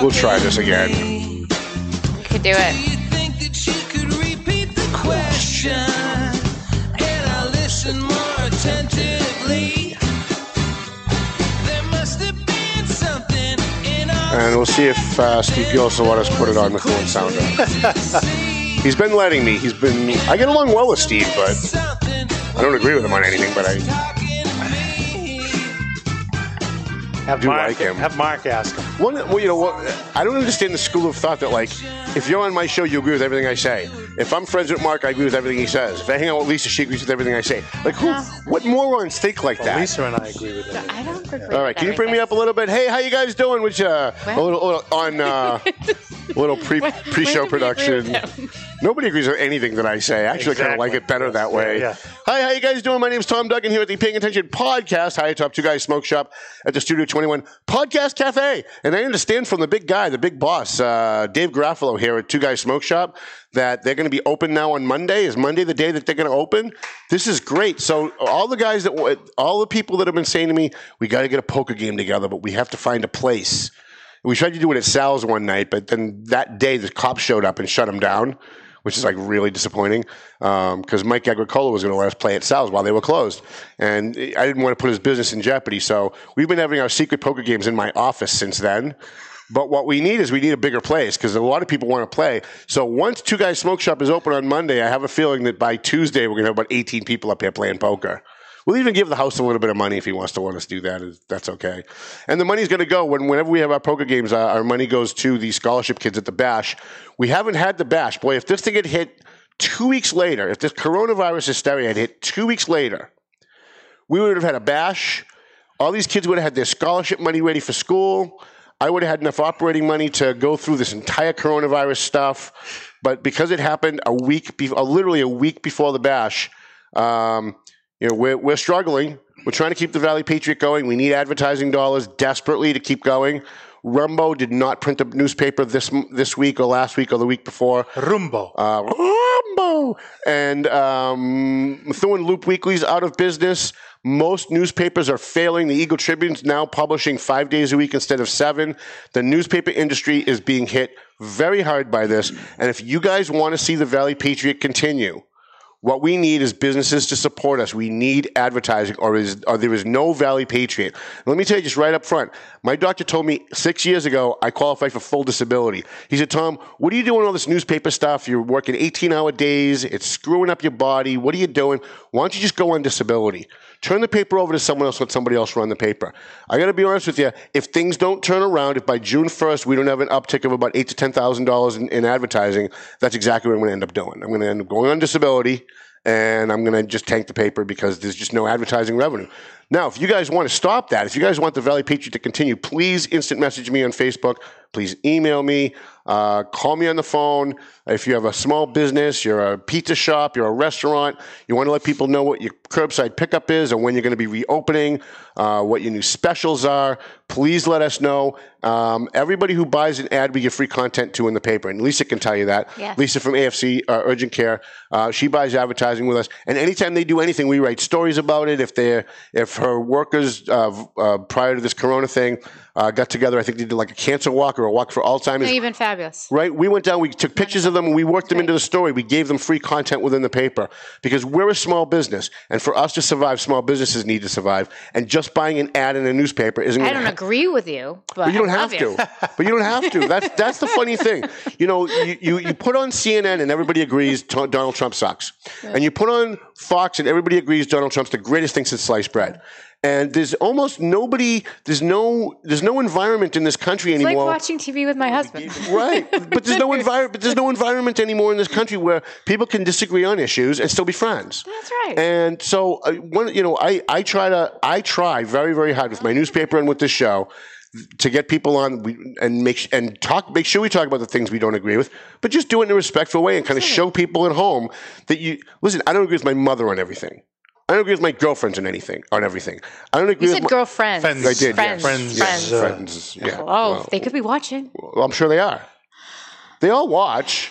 We'll try this again. We could do it. Do you think that you could repeat the question? And I'll listen more attentively. There must have been something in our and we'll see if Steve also wants us to put it on the phone sound. He's been letting me. He's been. I get along well with Steve, but I don't agree with him on anything, but I. Have Mark ask him. I don't understand the school of thought that, like, if you're on my show, you agree with everything I say. If I'm friends with Mark, I agree with everything he says. If I hang out with Lisa, she agrees with everything I say. Like, what morons think like that? Lisa and I agree with that. I don't agree with that. All right, can you bring me up a little bit? Hey, how you guys doing? Which pre-show production. Nobody agrees with anything that I say. I actually kind of like it better that way. Yeah. Hi, how you guys doing? My name's Tom Duggan here at the Paying Attention Podcast. Hi, atop Two Guys Smoke Shop at the Studio 21 Podcast Cafe. And I understand from the big guy, the big boss, Dave Garofalo here at Two Guys Smoke Shop, that they're going to be open now on Monday. Is Monday the day that they're going to open? This is great. So all the people that have been saying to me, we got to get a poker game together, but we have to find a place. We tried to do it at Sal's one night, but then that day the cops showed up and shut him down, which is like really disappointing because Mike Agricola was going to let us play at Sal's while they were closed. And I didn't want to put his business in jeopardy. So we've been having our secret poker games in my office since then. But what we need is we need a bigger place because a lot of people want to play. So once Two Guys Smoke Shop is open on Monday, I have a feeling that by Tuesday we're going to have about 18 people up here playing poker. We'll even give the host a little bit of money if he wants to let us do that. That's okay. And the money's going to go. Whenever we have our poker games, our money goes to the scholarship kids at the Bash. We haven't had the Bash. Boy, if this thing had hit 2 weeks later, if this coronavirus hysteria had hit 2 weeks later, we would have had a Bash. All these kids would have had their scholarship money ready for school. I would have had enough operating money to go through this entire coronavirus stuff. But because it happened literally a week before the Bash, you know, we're struggling. We're trying to keep the Valley Patriot going. We need advertising dollars desperately to keep going. Rumbo did not print a newspaper this week or last week or the week before. Rumbo. Rumbo. And Methuen Loop Weekly's out of business. Most newspapers are failing. The Eagle Tribune's now publishing 5 days a week instead of 7. The newspaper industry is being hit very hard by this. And if you guys want to see the Valley Patriot continue, what we need is businesses to support us. We need advertising, or there is no Valley Patriot. And let me tell you just right up front, my doctor told me 6 years ago I qualified for full disability. He said, Tom, what are you doing all this newspaper stuff? You're working 18-hour days. It's screwing up your body. What are you doing? Why don't you just go on disability? Turn the paper over to someone else. Let somebody else run the paper. I got to be honest with you. If things don't turn around, if by June 1st we don't have an uptick of about $8,000 to $10,000 in advertising, that's exactly what I'm going to end up doing. I'm going to end up going on disability, and I'm going to just tank the paper because there's just no advertising revenue. Now, if you guys want to stop that, if you guys want the Valley Patriot to continue, please instant message me on Facebook. Please email me. Call me on the phone. If you have a small business, you're a pizza shop, you're a restaurant, you want to let people know what your curbside pickup is and when you're going to be reopening, what your new specials are, please let us know. Everybody who buys an ad, we give free content to in the paper. And Lisa can tell you that. Yeah. Lisa from AFC Urgent Care, she buys advertising with us. And anytime they do anything, we write stories about it. If her workers prior to this corona thing got together, I think they did like a cancer walk or a walk for Alzheimer's. Even fabulous. Right? We went down, we took pictures of them, and we worked them into the story. We gave them free content within the paper because we're a small business. And for us to survive, small businesses need to survive. And just buying an ad in a newspaper isn't going to happen. I don't agree with you, but you don't have to. But you don't have to. That's the funny thing. You know, you put on CNN and everybody agrees Donald Trump sucks. Yeah. And you put on Fox and everybody agrees Donald Trump's the greatest thing since sliced bread. And there's almost nobody, there's no environment in this country anymore. It's like watching TV with my husband. Right. But there's no environment anymore in this country where people can disagree on issues and still be friends. That's right. And so, I try very, very hard with my newspaper and with this show to get people on and make sure we talk about the things we don't agree with, but just do it in a respectful way and kind of show people at home that you listen. I don't agree with my mother on everything. I don't agree with my girlfriends on anything, on everything. I don't agree with my girlfriends. Friends. I did. Friends. Yeah. Friends. Friends. Yeah. Friends. Yeah. Oh, well, they could be watching. Well, I'm sure they are. They all watch.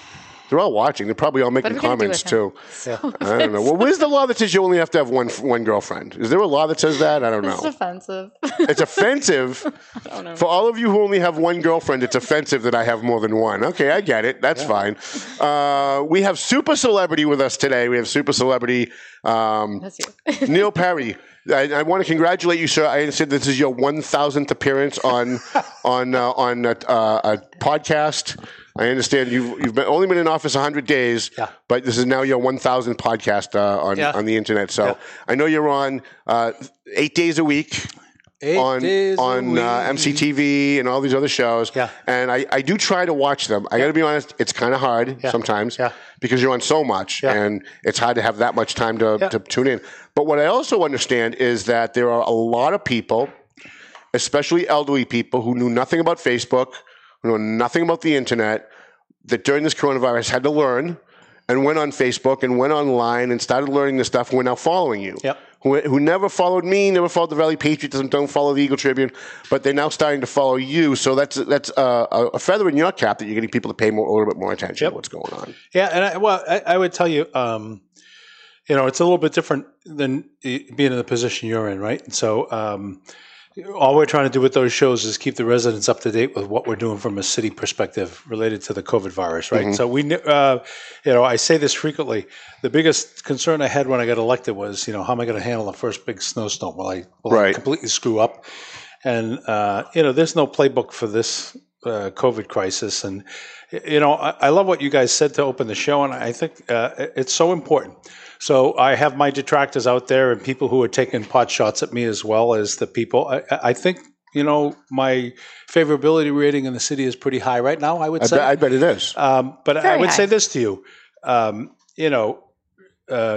They're all watching. They're probably all making comments too. Yeah. I don't know. Well, where's the law that says you only have to have one girlfriend? Is there a law that says that? I don't know. It's offensive. It's offensive. I don't know. For all of you who only have one girlfriend, it's offensive that I have more than one. Okay, I get it. That's fine. We have super celebrity with us today. We have super celebrity. That's you. Neil Perry. I want to congratulate you, sir. I said this is your 1,000th appearance on a podcast. I understand you've only been in office 100 days, but this is now your 1,000th podcast on the internet. So I know you're on 8 days a week. On MCTV and all these other shows. Yeah. And I do try to watch them. I got to be honest, it's kind of hard sometimes because you're on so much and it's hard to have that much time to tune in. But what I also understand is that there are a lot of people, especially elderly people, who knew nothing about Facebook, who know nothing about the internet, that during this coronavirus had to learn and went on Facebook and went online and started learning this stuff and we're now following you. Yep. Who never followed me, never followed the Valley Patriot, don't follow the Eagle Tribune, but they're now starting to follow you. So that's a feather in your cap that you're getting people to pay a little bit more attention to what's going on. Yeah, and I would tell you, it's a little bit different than being in the position you're in, right? And so all we're trying to do with those shows is keep the residents up to date with what we're doing from a city perspective related to the COVID virus, right? Mm-hmm. So I say this frequently. The biggest concern I had when I got elected was, how am I going to handle the first big snowstorm? Will I completely screw up? And there's no playbook for this COVID crisis. And I love what you guys said to open the show, and I think it's so important. So I have my detractors out there and people who are taking pot shots at me as well as the people. I think, my favorability rating in the city is pretty high right now, I would say. I bet it is. But I would say this to you.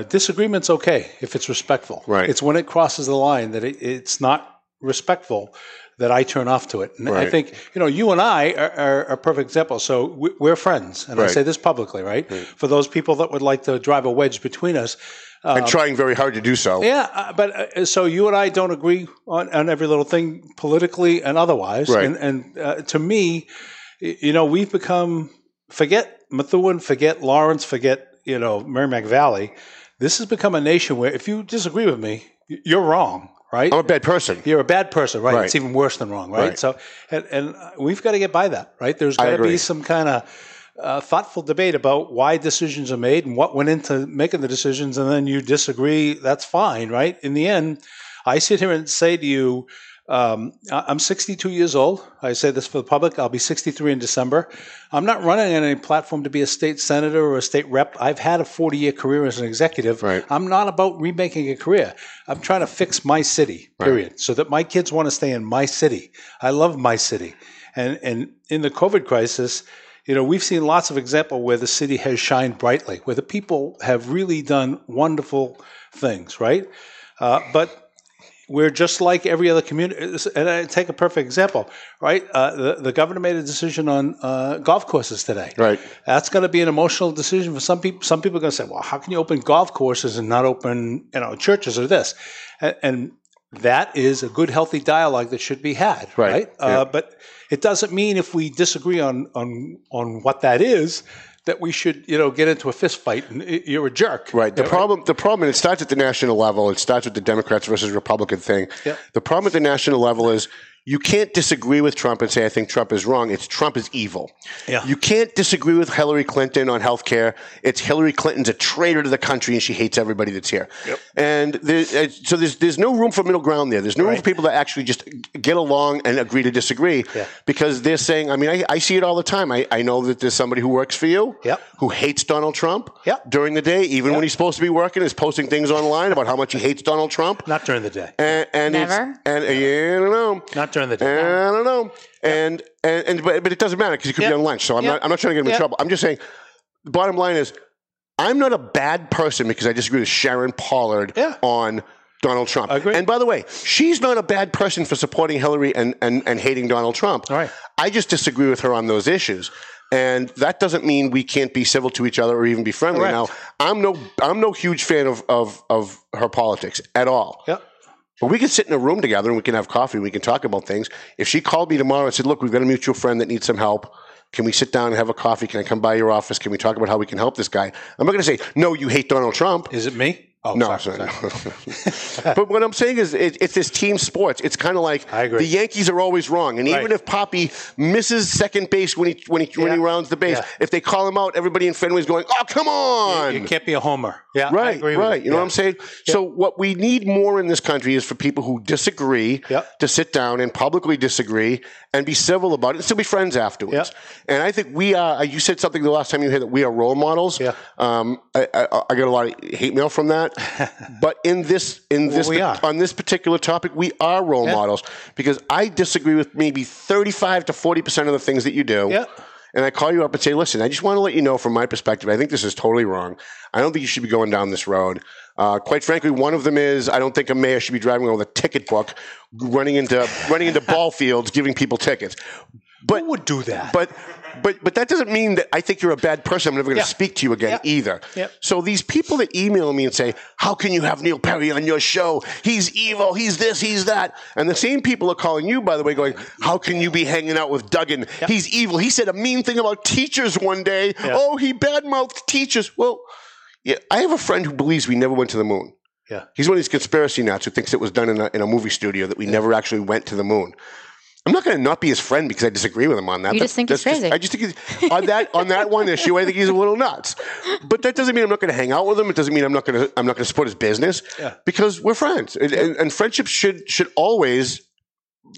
Disagreement's okay if it's respectful. Right. It's when it crosses the line that it's not respectful that I turn off to it. And I think, you and I are a perfect example. So we're friends. And I say this publicly, right? For those people that would like to drive a wedge between us. And trying very hard to do so. Yeah. So you and I don't agree on every little thing politically and otherwise. Right. And to me, we've become, forget Methuen, forget Lawrence, forget, Merrimack Valley. This has become a nation where if you disagree with me, you're wrong. Right? I'm a bad person. You're a bad person, right? It's even worse than wrong, right? So, and we've got to get by that, right? There's got to be some kind of thoughtful debate about why decisions are made and what went into making the decisions, and then you disagree, that's fine, right? In the end, I sit here and say to you, I'm 62 years old. I say this for the public. I'll be 63 in December. I'm not running on any platform to be a state senator or a state rep. I've had a 40-year career as an executive. Right. I'm not about remaking a career. I'm trying to fix my city, period, so that my kids want to stay in my city. I love my city. And in the COVID crisis, we've seen lots of examples where the city has shined brightly, where the people have really done wonderful things, right? But we're just like every other community, and I take a perfect example, right? The governor made a decision on golf courses today. Right. That's going to be an emotional decision for some people. Some people are going to say, well, how can you open golf courses and not open, churches or this? And that is a good, healthy dialogue that should be had, right? Yeah. But it doesn't mean if we disagree on what that is, that we should, get into a fist fight and you're a jerk. Right. The problem, and it starts at the national level, it starts with the Democrats versus Republican thing. Yep. The problem at the national level is you can't disagree with Trump and say, I think Trump is wrong. It's Trump is evil. Yeah. You can't disagree with Hillary Clinton on healthcare. It's Hillary Clinton's a traitor to the country and she hates everybody that's here. Yep. And so there's no room for middle ground there. There's no room for people to actually just get along and agree to disagree because they're saying, I see it all the time. I know that there's somebody who works for you who hates Donald Trump during the day, even when he's supposed to be working, is posting things online about how much he hates Donald Trump. Not during the day. And never? I don't know. Not during the day. I don't know. But it doesn't matter because you could be on lunch. So I'm not trying to get him in trouble. I'm just saying the bottom line is I'm not a bad person because I disagree with Sharon Pollard on Donald Trump. Agreed. And by the way, she's not a bad person for supporting Hillary and hating Donald Trump. All right. I just disagree with her on those issues. And that doesn't mean we can't be civil to each other or even be friendly. Correct. Now, I'm no huge fan of her politics at all. Yep. But we can sit in a room together and we can have coffee. We can talk about things. If she called me tomorrow and said, look, we've got a mutual friend that needs some help. Can we sit down and have a coffee? Can I come by your office? Can we talk about how we can help this guy? I'm not going to say, no, you hate Donald Trump. Is it me? Oh, no, sorry. But what I'm saying is it's this team sports. It's kind of like the Yankees are always wrong. And even if Poppy misses second base when he rounds the base, if they call him out, everybody in Fenway's going, oh, come on. You can't be a homer. Yeah, right, I agree with you. You know what I'm saying? Yeah. So what we need more in this country is for people who disagree to sit down and publicly disagree and be civil about it and still be friends afterwards. Yeah. And I think we are – you said something the last time you heard that we are role models. Yeah. I got a lot of hate mail from that. But on this particular topic, we are role models because I disagree with maybe 35 to 40% of the things that you do. Yeah. And I call you up and say, listen, I just want to let you know from my perspective, I think this is totally wrong. I don't think you should be going down this road. Quite frankly, one of them is I don't think a mayor should be driving around with a ticket book, running into ball fields, giving people tickets. But, who would do that? But that doesn't mean that I think you're a bad person. I'm never going to speak to you again either. Yeah. So these people that email me and say, how can you have Neil Perry on your show? He's evil. He's this. He's that. And the same people are calling you, by the way, going, how can you be hanging out with Duggan? Yeah. He's evil. He said a mean thing about teachers one day. Yeah. Oh, he badmouthed teachers. Well, yeah, I have a friend who believes we never went to the moon. Yeah. He's one of these conspiracy nuts who thinks it was done in a movie studio, that we never actually went to the moon. I'm not going to not be his friend because I disagree with him on that. You just think he's crazy. I just think he's, on that one issue, I think he's a little nuts. But that doesn't mean I'm not going to hang out with him. It doesn't mean I'm not going to support his business because we're friends, and friendships should always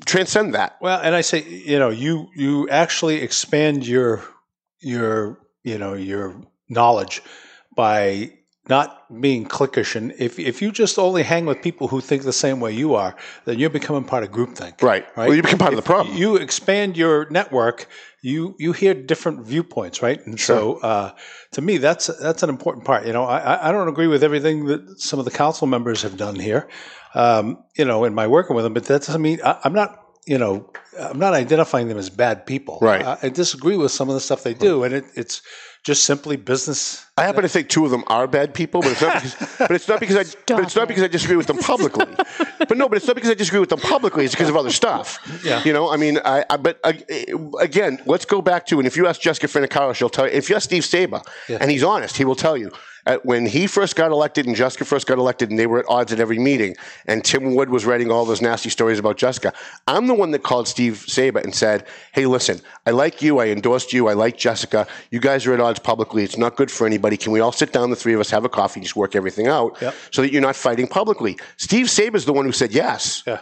transcend that. Well, and I say, you actually expand your knowledge by not being cliquish, and if you just only hang with people who think the same way you are, then you're becoming part of groupthink. Right? Well, you become part of the problem. You expand your network, you hear different viewpoints, right? And sure. So, to me, that's an important part. I don't agree with everything that some of the council members have done here, in my working with them, but that doesn't mean I'm not identifying them as bad people. Right. I disagree with some of the stuff they do, and it's just simply business. I happen to think two of them are bad people, but it's not because I disagree with them publicly. But it's not because I disagree with them publicly. It's because of other stuff. Yeah. Again, let's go back to, and if you ask Jessica Finocaro, she'll tell you. If you ask Steve Saber, and he's honest, he will tell you. When he first got elected and Jessica first got elected and they were at odds at every meeting and Tim Wood was writing all those nasty stories about Jessica, I'm the one that called Steve Saber and said, hey, listen, I like you. I endorsed you. I like Jessica. You guys are at odds publicly. It's not good for anybody. Can we all sit down, the three of us, have a coffee, just work everything out so that you're not fighting publicly? Steve Saber's the one who said yes. Yeah.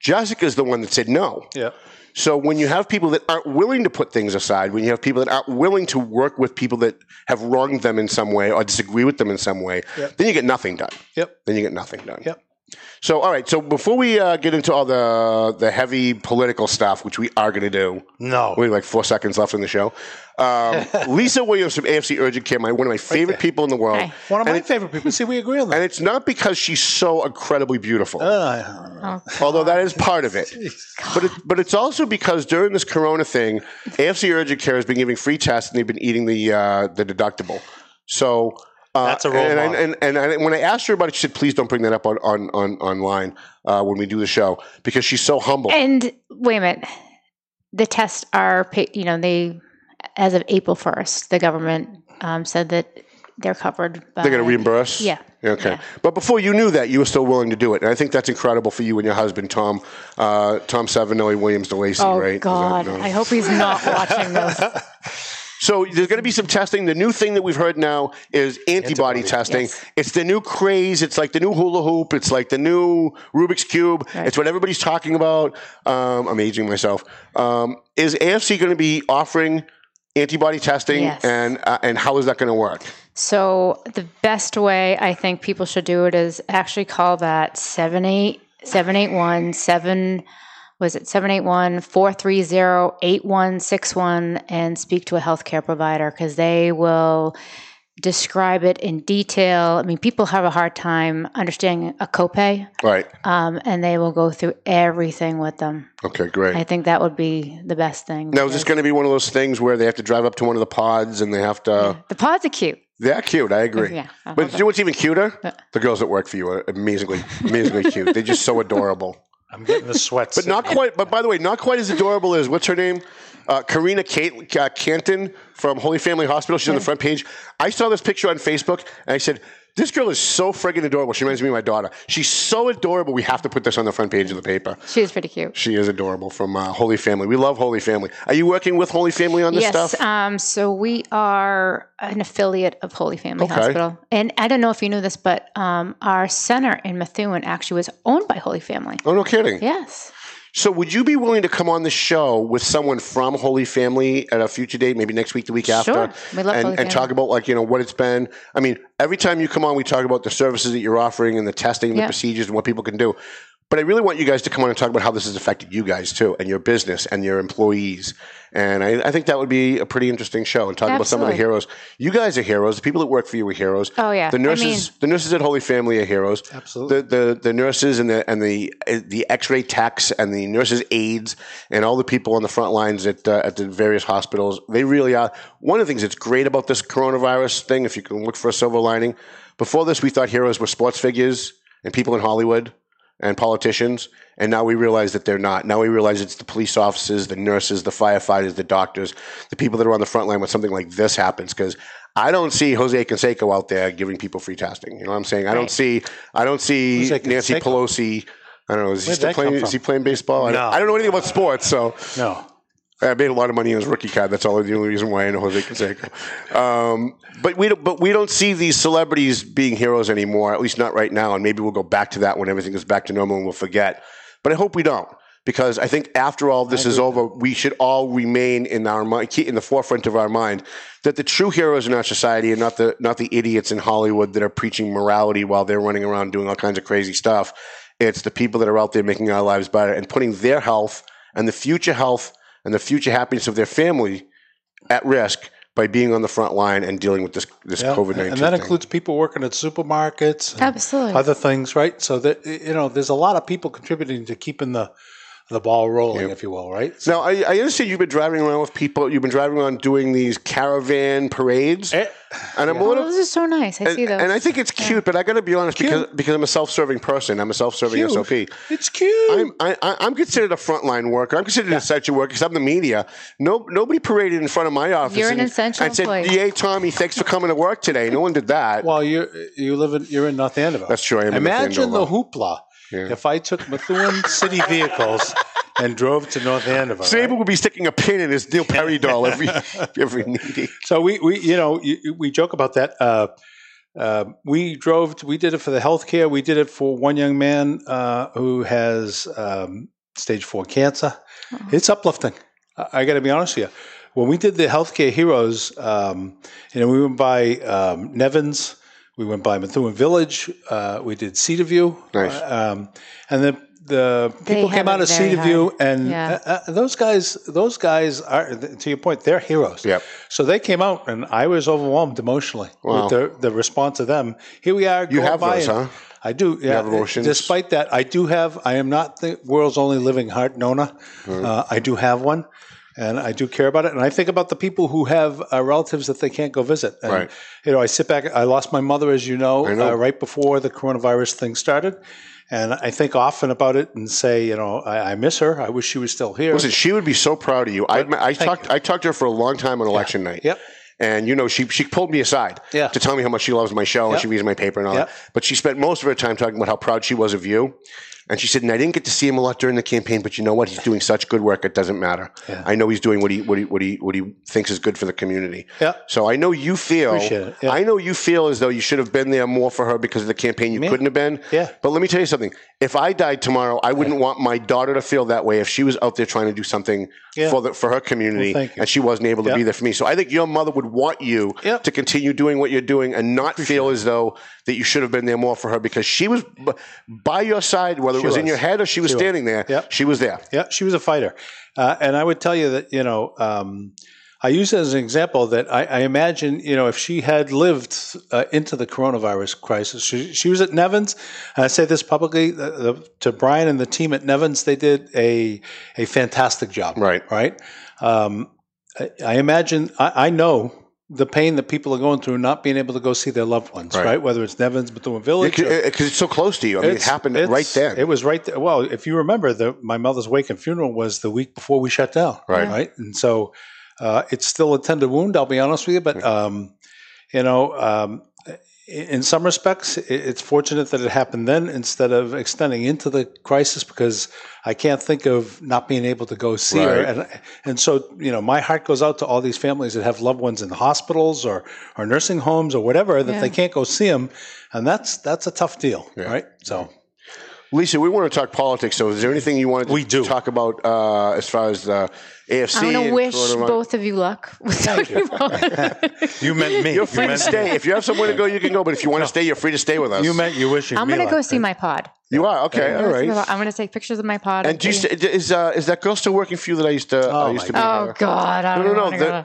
Jessica's the one that said no. Yeah. So when you have people that aren't willing to put things aside, when you have people that aren't willing to work with people that have wronged them in some way or disagree with them in some way, then you get nothing done. Yep. So, all right. So before we get into all the heavy political stuff, which we are going to do. No. We have like 4 seconds left in the show. Lisa Williams from AFC Urgent Care, one of my favorite people in the world. Hi. One of my favorite people. See, we agree on that. And it's not because she's so incredibly beautiful. Although that is part of it. But it's also because during this corona thing, AFC Urgent Care has been giving free tests and they've been eating the deductible. So... that's a role model. And when I asked her about it, she said, please don't bring that up on online when we do the show, because she's so humble. And wait a minute. The tests are paid, as of April 1st, the government said that they're covered. They're going to reimburse? Yeah. Okay. Yeah. But before you knew that, you were still willing to do it. And I think that's incredible for you and your husband, Tom Savinelli Williams, the Lacey, right? Oh, God. I hope he's not watching this. So there's going to be some testing. The new thing that we've heard now is antibody testing. Yes. It's the new craze. It's like the new hula hoop. It's like the new Rubik's Cube. Right. It's what everybody's talking about. I'm aging myself. Is AFC going to be offering antibody testing? Yes. And how is that going to work? So the best way I think people should do it is actually call that 781-7... Was it 781-430-8161 and speak to a healthcare provider because they will describe it in detail. I mean, people have a hard time understanding a copay. Right. And they will go through everything with them. Okay, great. I think that would be the best thing. Now, is this going to be one of those things where they have to drive up to one of the pods and they have to... Yeah. The pods are cute. They're cute. I agree. Yeah, but you know what's even cuter? The girls that work for you are amazingly cute. They're just so adorable. I'm getting the sweats. But not quite. But by the way, not quite as adorable as what's her name, Karina Kate Canton from Holy Family Hospital. She's on the front page. I saw this picture on Facebook and I said, "This girl is so friggin' adorable. She reminds me of my daughter. She's so adorable. We have to put this on the front page of the paper." She is pretty cute. She is adorable from Holy Family. We love Holy Family. Are you working with Holy Family on this stuff? Yes. So we are an affiliate of Holy Family Hospital. And I don't know if you knew this, but our center in Methuen actually was owned by Holy Family. Oh, no kidding. Yes. So would you be willing to come on the show with someone from Holy Family at a future date, maybe next week, the week after? Sure. We love Holy Family. And talk about, like, you know, what it's been. I mean, every time you come on, we talk about the services that you're offering and the testing and the procedures and what people can do. But I really want you guys to come on and talk about how this has affected you guys too, and your business and your employees. And I think that would be a pretty interesting show, and talk about some of the heroes. You guys are heroes. The people that work for you are heroes. Oh yeah. The nurses, the nurses at Holy Family are heroes. Absolutely. The nurses and the X-ray techs and the nurses' aides and all the people on the front lines at the various hospitals. They really are. One of the things that's great about this coronavirus thing, if you can look for a silver lining, before this we thought heroes were sports figures and people in Hollywood and politicians, and now we realize that they're not. Now we realize it's the police officers, the nurses, the firefighters, the doctors, the people that are on the front line when something like this happens, because I don't see Jose Canseco out there giving people free testing. You know what I'm saying? Right. I don't see Nancy Pelosi. I don't know. Is he still playing? Is he playing baseball? No. I don't know anything about sports, so no. I made a lot of money on his rookie card. That's all the only reason why I know Jose Canseco. But we don't see these celebrities being heroes anymore, at least not right now. And maybe we'll go back to that when everything is back to normal and we'll forget. But I hope we don't, because I think after all this is over, we should all remain in our mind, in the forefront of our mind, that the true heroes in our society are not the idiots in Hollywood that are preaching morality while they're running around doing all kinds of crazy stuff. It's the people that are out there making our lives better and putting their health and the future health and the future happiness of their family at risk by being on the front line and dealing with this COVID-19 thing. And that includes people working at supermarkets and other things, right? So that, you know, there's a lot of people contributing to keeping the ball rolling, if you will, right? So, now, I understand you've been driving around with people. You've been driving around doing these caravan parades. And I'm a little, those are so nice. I see those. And I think it's cute, but I got to be honest, because I'm a self-serving person. I'm a self-serving SOP. It's cute. I'm considered a frontline worker. I'm considered an essential worker because I'm the media. Nobody paraded in front of my office. You're an essential employee. I said, "Yay, Tommy, thanks for coming to work today." No one did that. Well, you're in North Andover. That's true. I am. Imagine the hoopla. Yeah. If I took Methuen City vehicles and drove to North Andover, Saber would be sticking a pin in his Neil Perry doll every meeting. So we joke about that. We did it for the healthcare. We did it for one young man who has stage 4 cancer. Uh-huh. It's uplifting. I got to be honest with you. When we did the healthcare heroes, we went by Nevins. We went by Methuen Village. We did Cedar View. Nice. And the people came out of Cedar View, and those guys are, to your point, they're heroes. Yep. So they came out, and I was overwhelmed emotionally with the response of them. Here we are. You have those, huh? I do. Yeah. You have emotions. Despite that, I do have. I am not the world's only living heart donor. Mm-hmm. I do have one, and I do care about it. And I think about the people who have relatives that they can't go visit. And, you know, I sit back. I lost my mother, as you know, right before the coronavirus thing started. And I think often about it and say, you know, I miss her. I wish she was still here. Listen, she would be so proud of you. I talked to her for a long time on election night. Yep. And, you know, she pulled me aside to tell me how much she loves my show and she reads my paper and all that. But she spent most of her time talking about how proud she was of you. And she said, "And I didn't get to see him a lot during the campaign, but you know what? He's doing such good work; it doesn't matter. Yeah. I know he's doing what he thinks is good for the community. Yeah. So I know you feel. Yeah. I know you feel as though you should have been there more for her because of the campaign. You couldn't have been. Yeah. But let me tell you something: if I died tomorrow, I wouldn't want my daughter to feel that way if she was out there trying to do something for her community and she wasn't able to be there for me. So I think your mother would want you to continue doing what you're doing and not feel as though that you should have been there more for her because she was by your side." Whether it was in your head or she was standing there, she was there. Yeah, she was a fighter. And I would tell you that, you know, I use it as an example that I imagine, you know, if she had lived into the coronavirus crisis, she was at Nevins. And I say this publicly to Brian and the team at Nevins. They did a fantastic job. Right. Right. I imagine, I know the pain that people are going through, not being able to go see their loved ones, right? Whether it's Nevins, Methuen Village. Because it's so close to you. I mean, it happened right then. It was right there. Well, if you remember, my mother's wake and funeral was the week before we shut down. Right. Right. And so it's still a tender wound, I'll be honest with you. But, you know, in some respects, it's fortunate that it happened then instead of extending into the crisis, because I can't think of not being able to go see her. And so, you know, my heart goes out to all these families that have loved ones in hospitals or nursing homes or whatever, that they can't go see them. And that's a tough deal, right? So, Lisa, we want to talk politics. So is there anything you wanted to talk about as far as the AFC? I want to wish both of you luck. Thank you. You meant me. You're free to stay. If you have somewhere to go, you can go. But if you want to stay, you're free to stay with us. You meant you wishing me luck. I'm going to go see my pod. You are? Okay. All right. I'm going to take pictures of my pod. And is that girl still working for you that I used to be? Oh, God. I don't know.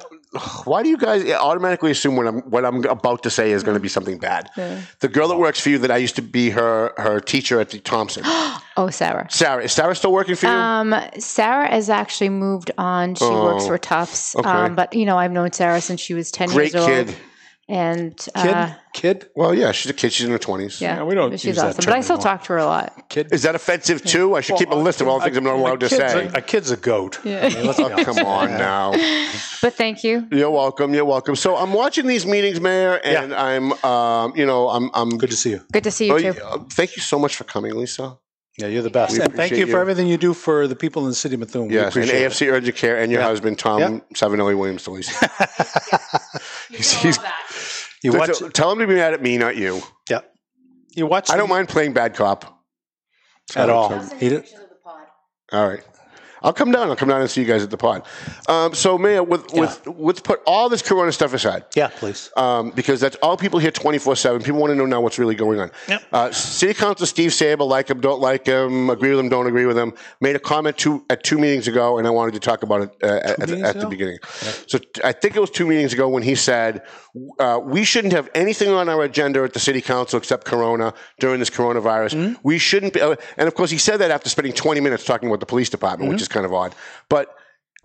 Why do you guys automatically assume what I'm about to say is going to be something bad? Yeah. The girl that works for you that I used to be her teacher at the Thompson. Oh, Sarah. Sarah. Is Sarah still working for you? Sarah has actually moved on. She works for Tufts. Okay. But, you know, I've known Sarah since she was 10 years old. Great kid. And kid? Well, yeah, she's a kid. She's in her 20s. Yeah, we don't. But she's awesome. But I still talk to her a lot. Kid? Is that offensive too? I should keep a list of all the things I'm not allowed to say. A kid's a goat. Yeah. I mean, let's come on now. But thank you. You're welcome. You're welcome. So I'm watching these meetings, Mayor, and I'm, you know, I'm good to see you. Good to see you too. Thank you so much for coming, Lisa. Yeah, you're the best. And thank you for everything you do for the people in the city of Methuen. Yes, and AFC Urgent Care and your husband, Tom Savinelli Williams, to Lisa. Tell him to be mad at me, not you. Yeah. You watch. I don't mind playing bad cop. At all. All right. I'll come down. I'll come down and see you guys at the pod. So, Mayor, let's put all this corona stuff aside. Yeah, please. Because that's all people here 24/7. People want to know now what's really going on. Yep. City Council Steve Saber, like him, don't like him, agree with him, don't agree with him, made a comment at 2 meetings ago, and I wanted to talk about it at the beginning. Yep. So I think it was 2 meetings ago when he said, we shouldn't have anything on our agenda at the City Council except corona during this coronavirus. Mm-hmm. We shouldn't be, and of course he said that after spending 20 minutes talking about the police department, which is kind of odd, but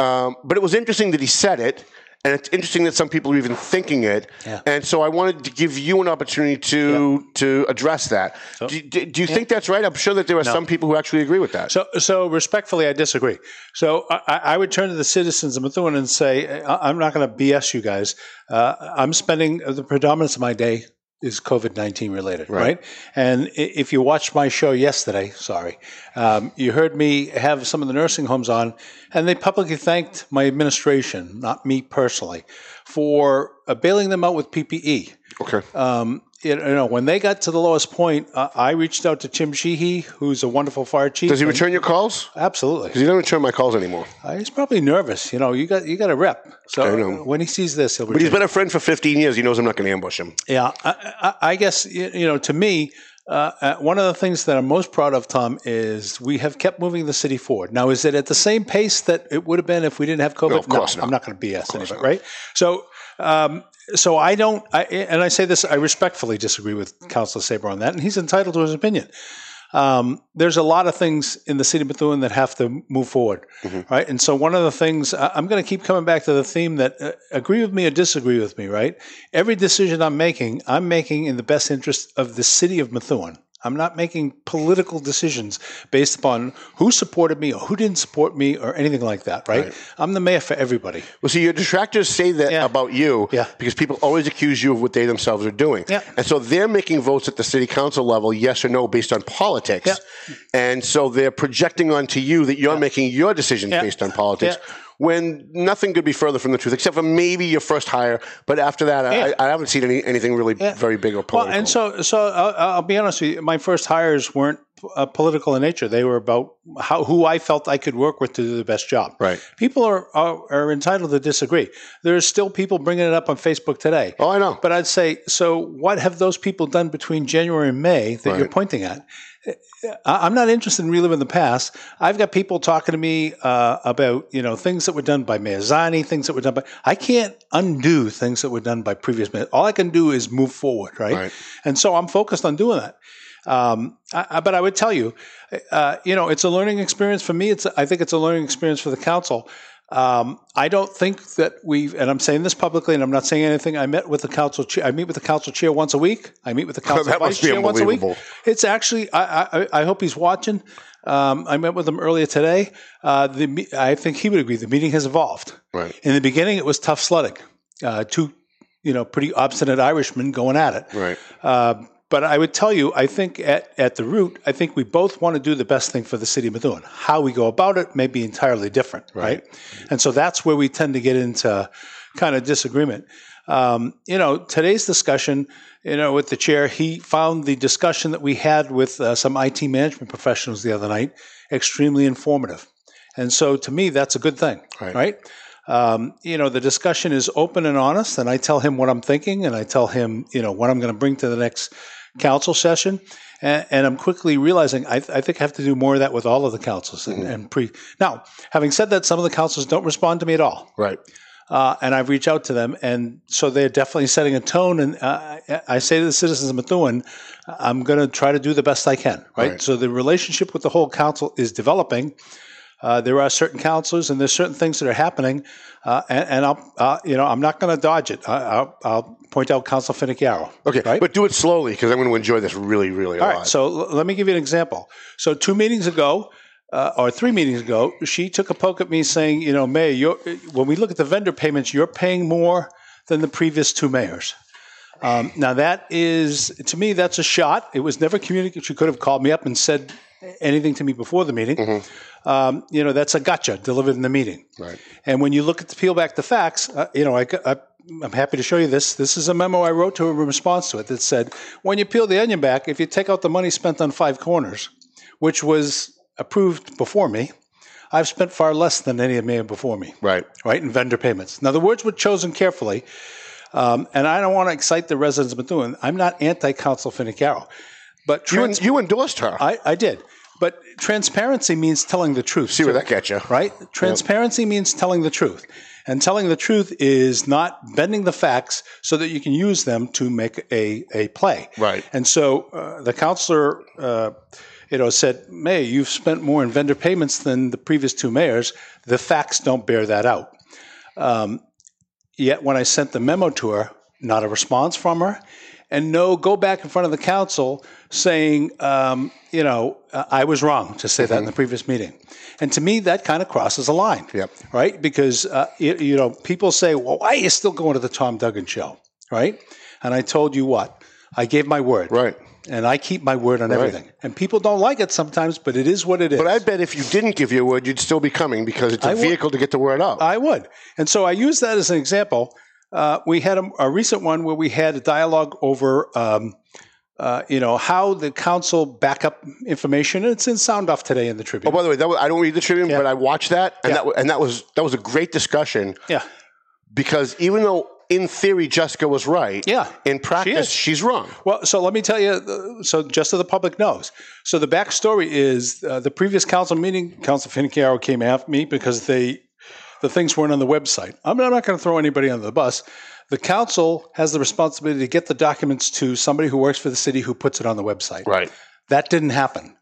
it was interesting that he said it, and it's interesting that some people are even thinking it. Yeah. And so I wanted to give you an opportunity to address that. So, do you think that's right? I'm sure that there are some people who actually agree with that. So respectfully, I disagree. So I would turn to the citizens of Methuen and say, I'm not going to BS you guys. I'm spending the predominance of my day is COVID-19 related, right? And if you watched my show yesterday, you heard me have some of the nursing homes on, and they publicly thanked my administration, not me personally, for bailing them out with PPE. Okay. You know, when they got to the lowest point, I reached out to Jim Sheehy, who's a wonderful fire chief. Does he return your calls? Absolutely. Because he doesn't return my calls anymore. He's probably nervous. You know, you got a rep. So I know. When he sees this, he'll return. But he's been a friend for 15 years. He knows I'm not going to ambush him. Yeah. I guess, you know, to me, one of the things that I'm most proud of, Tom, is we have kept moving the city forward. Now, is it at the same pace that it would have been if we didn't have COVID? No, of course not. I'm not going to BS anybody, right? So... So I don't, and I say this, I respectfully disagree with Councilor Saber on that, and he's entitled to his opinion. There's a lot of things in the city of Methuen that have to move forward, right? And so one of the things, I'm going to keep coming back to the theme that agree with me or disagree with me, right? Every decision I'm making in the best interest of the city of Methuen. I'm not making political decisions based upon who supported me or who didn't support me or anything like that, right? I'm the mayor for everybody. Well, see, your detractors say that about you because people always accuse you of what they themselves are doing. Yeah. And so they're making votes at the city council level, yes or no, based on politics. Yeah. And so they're projecting onto you that you're making your decisions based on politics. Yeah. When nothing could be further from the truth, except for maybe your first hire. But after that, I haven't seen anything really very big or political. Well, and so I'll be honest with you. My first hires weren't political in nature. They were about who I felt I could work with to do the best job. Right. People are entitled to disagree. There's still people bringing it up on Facebook today. Oh, I know. But I'd say, so what have those people done between January and May that you're pointing at? I'm not interested in reliving the past. I've got people talking to me about, you know, things that were done by Mayor Zani, things that were done by, I can't undo things that were done by previous mayors. All I can do is move forward, right? And so I'm focused on doing that. But I would tell you, you know, it's a learning experience for me. I think it's a learning experience for the council. I don't think that we've, and I'm saying this publicly and I'm not saying anything. I meet with the council chair once a week. I meet with the council vice chair once a week. It's actually, I hope he's watching. I met with him earlier today. I think he would agree. The meeting has evolved. Right. In the beginning, it was tough sledding, two, you know, pretty obstinate Irishmen going at it. Right. But I would tell you, I think at the root, I think we both want to do the best thing for the city of Methuen. How we go about it may be entirely different, right? And so that's where we tend to get into kind of disagreement. You know, today's discussion, you know, with the chair, he found the discussion that we had with some IT management professionals the other night extremely informative. And so to me, that's a good thing, right? You know, the discussion is open and honest, and I tell him what I'm thinking, and I tell him, you know, what I'm going to bring to the next council session, and I'm quickly realizing I think I have to do more of that with all of the councils. Now, having said that, some of the councils don't respond to me at all, right? And I've reached out to them, and so they're definitely setting a tone. And I say to the citizens of Methuen, I'm going to try to do the best I can, right? So the relationship with the whole council is developing. There are certain counselors, and there's certain things that are happening, and I'll, you know, I'm not going to dodge it. I'll point out Council Finocaro. Okay, right? But do it slowly because I'm going to enjoy this really a lot. All right, so let me give you an example. So 2 meetings ago, or 3 meetings ago, she took a poke at me saying, you know, Mayor, when we look at the vendor payments, you're paying more than the previous two mayors. Now that is, to me, that's a shot. It was never communicated. She could have called me up and said anything to me before the meeting. You know, that's a gotcha delivered in the meeting. Right. And when you look at the peel back the facts, you know, I'm happy to show you this. This is a memo I wrote to her in response to it that said, when you peel the onion back, if you take out the money spent on Five Corners, which was approved before me, I've spent far less than any of me before me. Right. Right. In vendor payments. Now, the words were chosen carefully. And I don't want to excite the residents of Methuen. I'm not anti-Council Finocaro. But you endorsed her. I did. But transparency means telling the truth. See where that gets you. Right? Transparency means telling the truth. And telling the truth is not bending the facts so that you can use them to make a play. Right. And so the counselor you know, said, May, you've spent more in vendor payments than the previous two mayors. The facts don't bear that out. Yet when I sent the memo to her, not a response from her. And no, go back in front of the council saying, you know, I was wrong to say that in the previous meeting. And to me, that kind of crosses a line, right? Because, you know, people say, well, why are you still going to the Tom Duggan show, right? And I told you what? I gave my word. Right. And I keep my word on everything. And people don't like it sometimes, but it is what it is. But I bet if you didn't give your word, you'd still be coming because it's a vehicle to get the word out. I would. And so I use that as an example. We had a recent one where we had a dialogue over, you know, how the council back up information. And it's in Sound Off today in the Tribune. Oh, by the way, that was, I don't read the Tribune, but I watched that, and that was a great discussion. Yeah, because even though in theory Jessica was right, in practice she's wrong. Well, so let me tell you. So just so the public knows, so the backstory is the previous council meeting, Council Finocaro came after me because the things weren't on the website. I'm not going to throw anybody under the bus. The council has the responsibility to get the documents to somebody who works for the city who puts it on the website. Right. That didn't happen.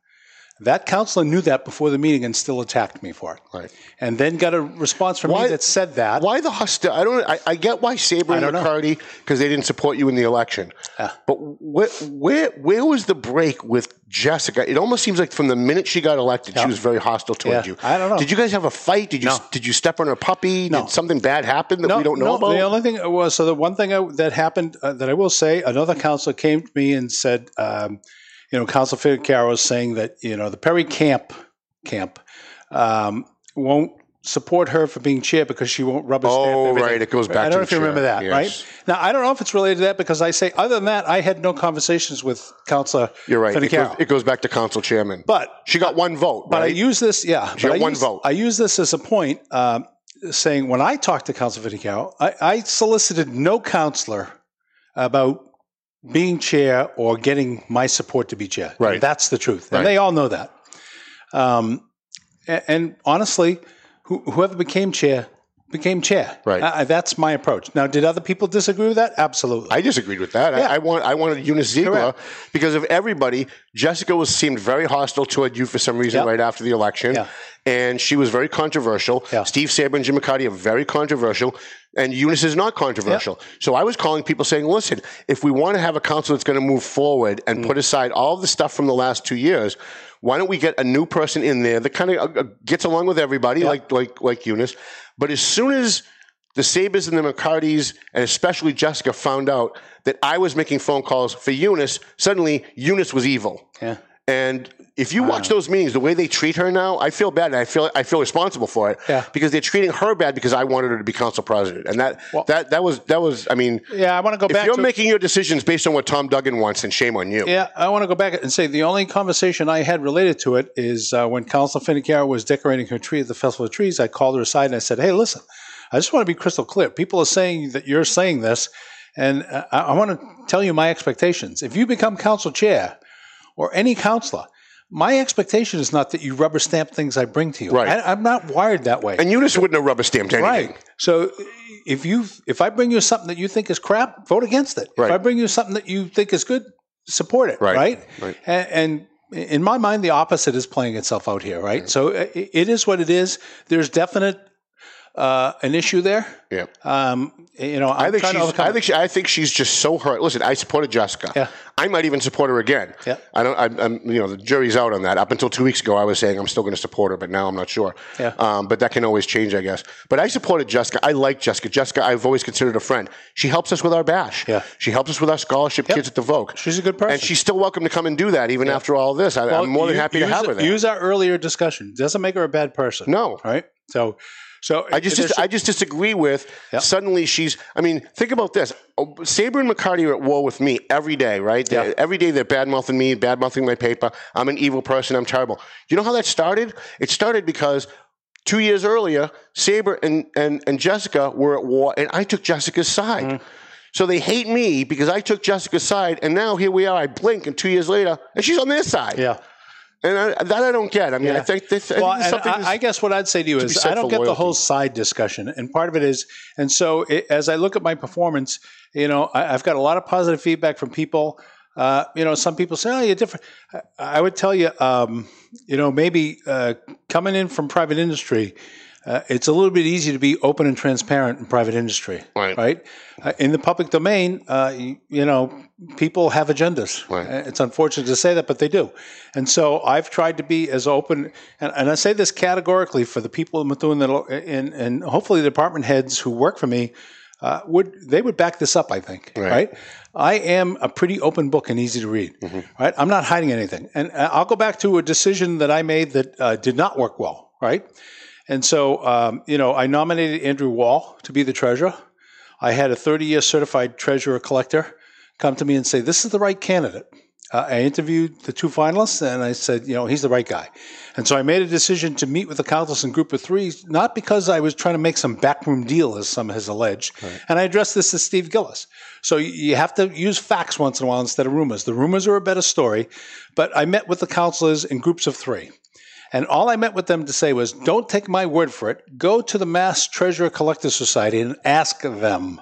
That counselor knew that before the meeting and still attacked me for it. Right. And then got a response from me that said that. Why the hostility? I get why Saber and McCarty, because they didn't support you in the election. But where was the break with Jessica? It almost seems like from the minute she got elected, she was very hostile towards you. I don't know. Did you guys have a fight? Did you step on her puppy? No. Did something bad happen that we don't know about? The only thing was, so the one thing that happened that I will say, another counselor came to me and said, you know, Council Finocaro is saying that, you know, the Perry camp won't support her for being chair because she won't rubber stamp everything. Oh, right. It goes back to the chair. I don't know if you remember that, right? Now, I don't know if it's related to that because I say, other than that, I had no conversations with Council Finocaro. You're right. It goes back to Council Chairman. But she got one vote, right? But I use this, she got one vote. I use this as a point saying when I talked to Council Finocaro, I solicited no counselor about being chair or getting my support to be chair. Right. And that's the truth. Right. And they all know that. And honestly, whoever became chair became chair. Right. That's my approach. Now, did other people disagree with that? Absolutely. I disagreed with that. Yeah. I wanted Eunice Ziegler because of everybody. Jessica seemed very hostile toward you for some reason right after the election. Yeah. And she was very controversial. Yeah. Steve Saber and Jim McCarty are very controversial. And Eunice is not controversial. Yeah. So I was calling people saying, listen, if we want to have a council that's going to move forward and put aside all the stuff from the last 2 years, why don't we get a new person in there that kind of gets along with everybody like Eunice? But as soon as the Sabers and the McCartys, and especially Jessica, found out that I was making phone calls for Eunice, suddenly Eunice was evil. Yeah. And if you watch those meetings, the way they treat her now, I feel bad. And I feel responsible for it because they're treating her bad because I wanted her to be council president. And that was I mean, I want to go back. If you're making your decisions based on what Tom Duggan wants, then shame on you. Yeah, I want to go back and say the only conversation I had related to it is when Councilor Finocaro was decorating her tree at the Festival of Trees. I called her aside and I said, "Hey, listen, I just want to be crystal clear. People are saying that you're saying this, and I want to tell you my expectations. If you become council chair." Or any counselor, my expectation is not that you rubber stamp things I bring to you. Right. I'm not wired that way. And Eunice wouldn't have rubber stamped anything. Right. So if I bring you something that you think is crap, vote against it. Right. If I bring you something that you think is good, support it. Right. Right? And in my mind, the opposite is playing itself out here. Right. So it is what it is. There's definite an issue there. Yeah. I think she's just so hurt. Listen, I supported Jessica. Yeah. I might even support her again. Yeah. The jury's out on that. Up until 2 weeks ago, I was saying I'm still going to support her, but now I'm not sure. Yeah. But that can always change, I guess. But I supported Jessica. I like Jessica. Jessica, I've always considered a friend. She helps us with our bash. Yeah. She helps us with our scholarship kids at the Vogue. She's a good person. And she's still welcome to come and do that even after all this. I'm more than happy to have her there. Use our earlier discussion. Doesn't make her a bad person. No. Right? So I just disagree with suddenly she's – I mean, think about this. Saber and McCarty are at war with me every day, right? Yeah. Every day they're bad-mouthing me, bad-mouthing my paper. I'm an evil person. I'm terrible. You know how that started? It started because 2 years earlier, Saber and Jessica were at war, and I took Jessica's side. Mm-hmm. So they hate me because I took Jessica's side, and now here we are. I blink, and 2 years later, and she's on their side. Yeah. And I don't get. I mean, I think this. Well, I guess what I'd say to you is I don't get the whole side discussion. And part of it is, and so as I look at my performance, you know, I've got a lot of positive feedback from people. You know, some people say, "Oh, you're different." I would tell you, you know, maybe coming in from private industry, it's a little bit easy to be open and transparent in private industry, right? In the public domain, you know, people have agendas. Right. It's unfortunate to say that, but they do. And so I've tried to be as open, and I say this categorically for the people in Methuen that, and hopefully the department heads who work for me, would back this up, I think, right? I am a pretty open book and easy to read, right? I'm not hiding anything. And I'll go back to a decision that I made that did not work well, right? And so, you know, I nominated Andrew Wall to be the treasurer. I had a 30-year certified treasurer collector come to me and say, this is the right candidate. I interviewed the two finalists, and I said, you know, he's the right guy. And so I made a decision to meet with the councils in group of three, not because I was trying to make some backroom deal, as some has alleged. Right. And I addressed this to Steve Gillis. So you have to use facts once in a while instead of rumors. The rumors are a better story. But I met with the councilors in groups of three. And all I meant with them to say was, don't take my word for it. Go to the Mass Treasurer Collector Society and ask them,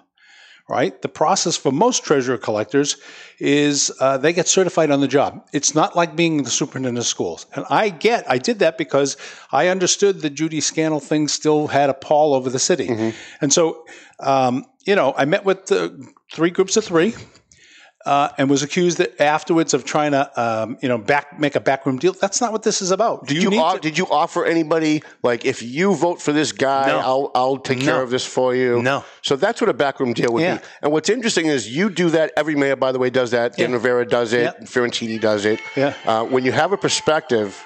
right? The process for most treasurer collectors is they get certified on the job. It's not like being the superintendent of schools. And I did that because I understood the Judy Scannell thing still had a pall over the city. Mm-hmm. And so, you know, I met with three groups of three. And was accused afterwards of trying to, you know, make a backroom deal. That's not what this is about. Did you offer anybody, like, if you vote for this guy, I'll take care of this for you? No. So that's what a backroom deal would be. And what's interesting is you do that. Every mayor, by the way, does that. Dan Rivera does it. Fiorentini does it. Yeah. When you have a perspective...